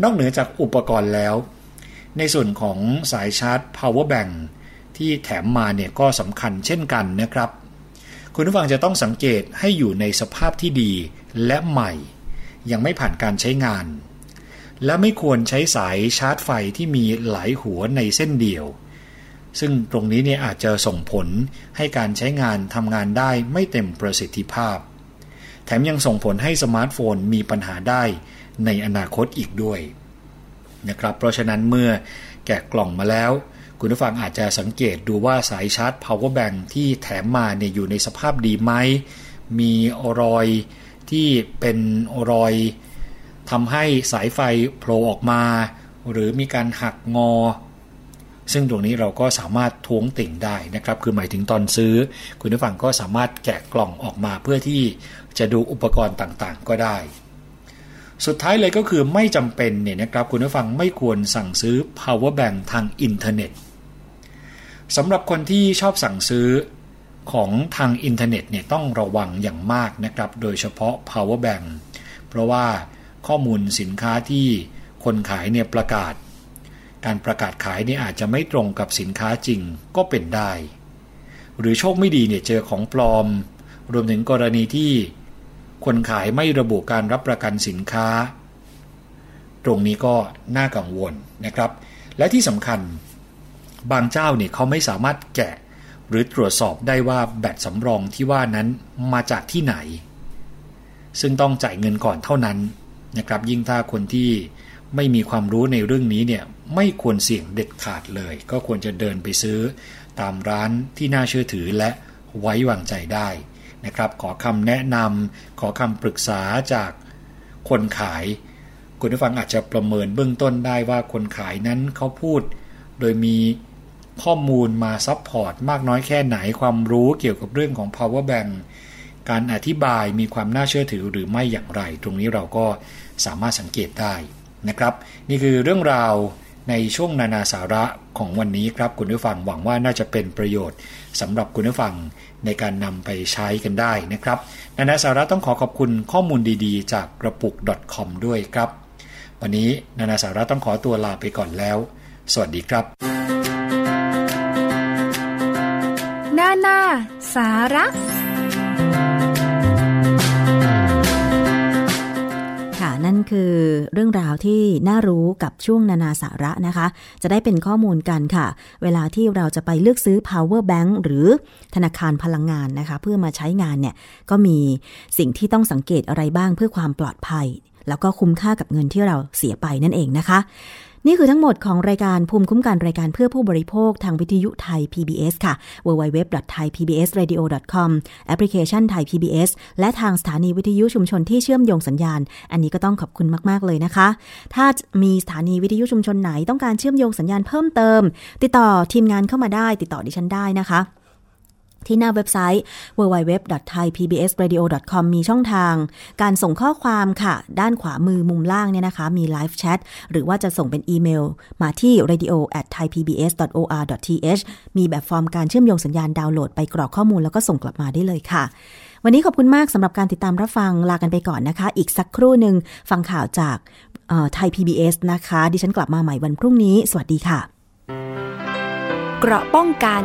นอกเหนือจากอุปกรณ์แล้วในส่วนของสายชาร์จ Power Bank ที่แถมมาเนี่ยก็สำคัญเช่นกันนะครับคุณผู้ฟังจะต้องสังเกตให้อยู่ในสภาพที่ดีและใหม่ยังไม่ผ่านการใช้งาน และไม่ควรใช้สายชาร์จไฟที่มีหลายหัวในเส้นเดียวซึ่งตรงนี้เนี่ยอาจจะส่งผลให้การใช้งานทำงานได้ไม่เต็มประสิทธิภาพแถมยังส่งผลให้สมาร์ทโฟนมีปัญหาได้ในอนาคตอีกด้วยนะครับเพราะฉะนั้นเมื่อแกะกล่องมาแล้วคุณผู้ฟังอาจจะสังเกตดูว่าสายชาร์จ power bank ที่แถมมาเนี่ยอยู่ในสภาพดีไหมมีรอยที่เป็นรอยทำให้สายไฟโผล่ออกมาหรือมีการหักงอซึ่งตรงนี้เราก็สามารถท้วงติ่งได้นะครับคือหมายถึงตอนซื้อคุณผู้ฟังก็สามารถแกะกล่องออกมาเพื่อที่จะดูอุปกรณ์ต่างๆก็ได้สุดท้ายเลยก็คือไม่จำเป็นเนี่ยนะครับคุณผู้ฟังไม่ควรสั่งซื้อ power bank ทางอินเทอร์เน็ตสำหรับคนที่ชอบสั่งซื้อของทางอินเทอร์เน็ตเนี่ยต้องระวังอย่างมากนะครับโดยเฉพาะ power bank เพราะว่าข้อมูลสินค้าที่คนขายเนี่ยการประกาศขายเนี่ยอาจจะไม่ตรงกับสินค้าจริงก็เป็นได้หรือโชคไม่ดีเนี่ยเจอของปลอมรวมถึงกรณีที่คนขายไม่ระบุการรับประกันสินค้าตรงนี้ก็น่ากังวลนะครับและที่สำคัญบางเจ้าเนี่ยเขาไม่สามารถแกะหรือตรวจสอบได้ว่าแบตสำรองที่ว่านั้นมาจากที่ไหนซึ่งต้องจ่ายเงินก่อนเท่านั้นนะครับยิ่งถ้าคนที่ไม่มีความรู้ในเรื่องนี้เนี่ยไม่ควรเสี่ยงเด็ดขาดเลยก็ควรจะเดินไปซื้อตามร้านที่น่าเชื่อถือและไว้วางใจได้นะครับขอคำแนะนำขอคำปรึกษาจากคนขายคุณผู้ฟังอาจจะประเมินเบื้องต้นได้ว่าคนขายนั้นเขาพูดโดยมีข้อมูลมาซัพพอร์ตมากน้อยแค่ไหนความรู้เกี่ยวกับเรื่องของ power bank การอธิบายมีความน่าเชื่อถือหรือไม่อย่างไรตรงนี้เราก็สามารถสังเกตได้นะครับนี่คือเรื่องราวในช่วงนานาสาระของวันนี้ครับคุณผู้ฟังหวังว่าน่าจะเป็นประโยชน์สำหรับคุณผู้ฟังในการนำไปใช้กันได้นะครับนานาสาระต้องขอบคุณข้อมูลดีๆจากกระปุก .com ด้วยครับวันนี้นานาสาระต้องขอตัวลาไปก่อนแล้วสวัสดีครับนานาสาระนั่นคือเรื่องราวที่น่ารู้กับช่วงนานาสาระนะคะจะได้เป็นข้อมูลกันค่ะเวลาที่เราจะไปเลือกซื้อ power bank หรือธนาคารพลังงานนะคะเพื่อมาใช้งานเนี่ยก็มีสิ่งที่ต้องสังเกตอะไรบ้างเพื่อความปลอดภัยแล้วก็คุ้มค่ากับเงินที่เราเสียไปนั่นเองนะคะนี่คือทั้งหมดของรายการภูมิคุ้มกันรายการเพื่อผู้บริโภคทางวิทยุไทย PBS ค่ะ www.thaipbsradio.com แอปพลิเคชัน Thai PBS และทางสถานีวิทยุชุมชนที่เชื่อมโยงสัญญาณอันนี้ก็ต้องขอบคุณมากๆเลยนะคะถ้ามีสถานีวิทยุชุมชนไหนต้องการเชื่อมโยงสัญญาณเพิ่มเติมติดต่อทีมงานเข้ามาได้ติดต่อดิฉันได้นะคะที่หน้าเว็บไซต์ www.thaipbsradio.com มีช่องทางการส่งข้อความค่ะด้านขวามือมุมล่างเนี่ยนะคะมีไลฟ์แชทหรือว่าจะส่งเป็นอีเมลมาที่ radio@thaipbs.or.th มีแบบฟอร์มการเชื่อมโยงสัญญาณดาวน์โหลดไปกรอกข้อมูลแล้วก็ส่งกลับมาได้เลยค่ะวันนี้ขอบคุณมากสำหรับการติดตามรับฟังลากันไปก่อนนะคะอีกสักครู่นึงฟังข่าวจากไทย PBS นะคะดิฉันกลับมาใหม่วันพรุ่งนี้สวัสดีค่ะเกราะป้องกัน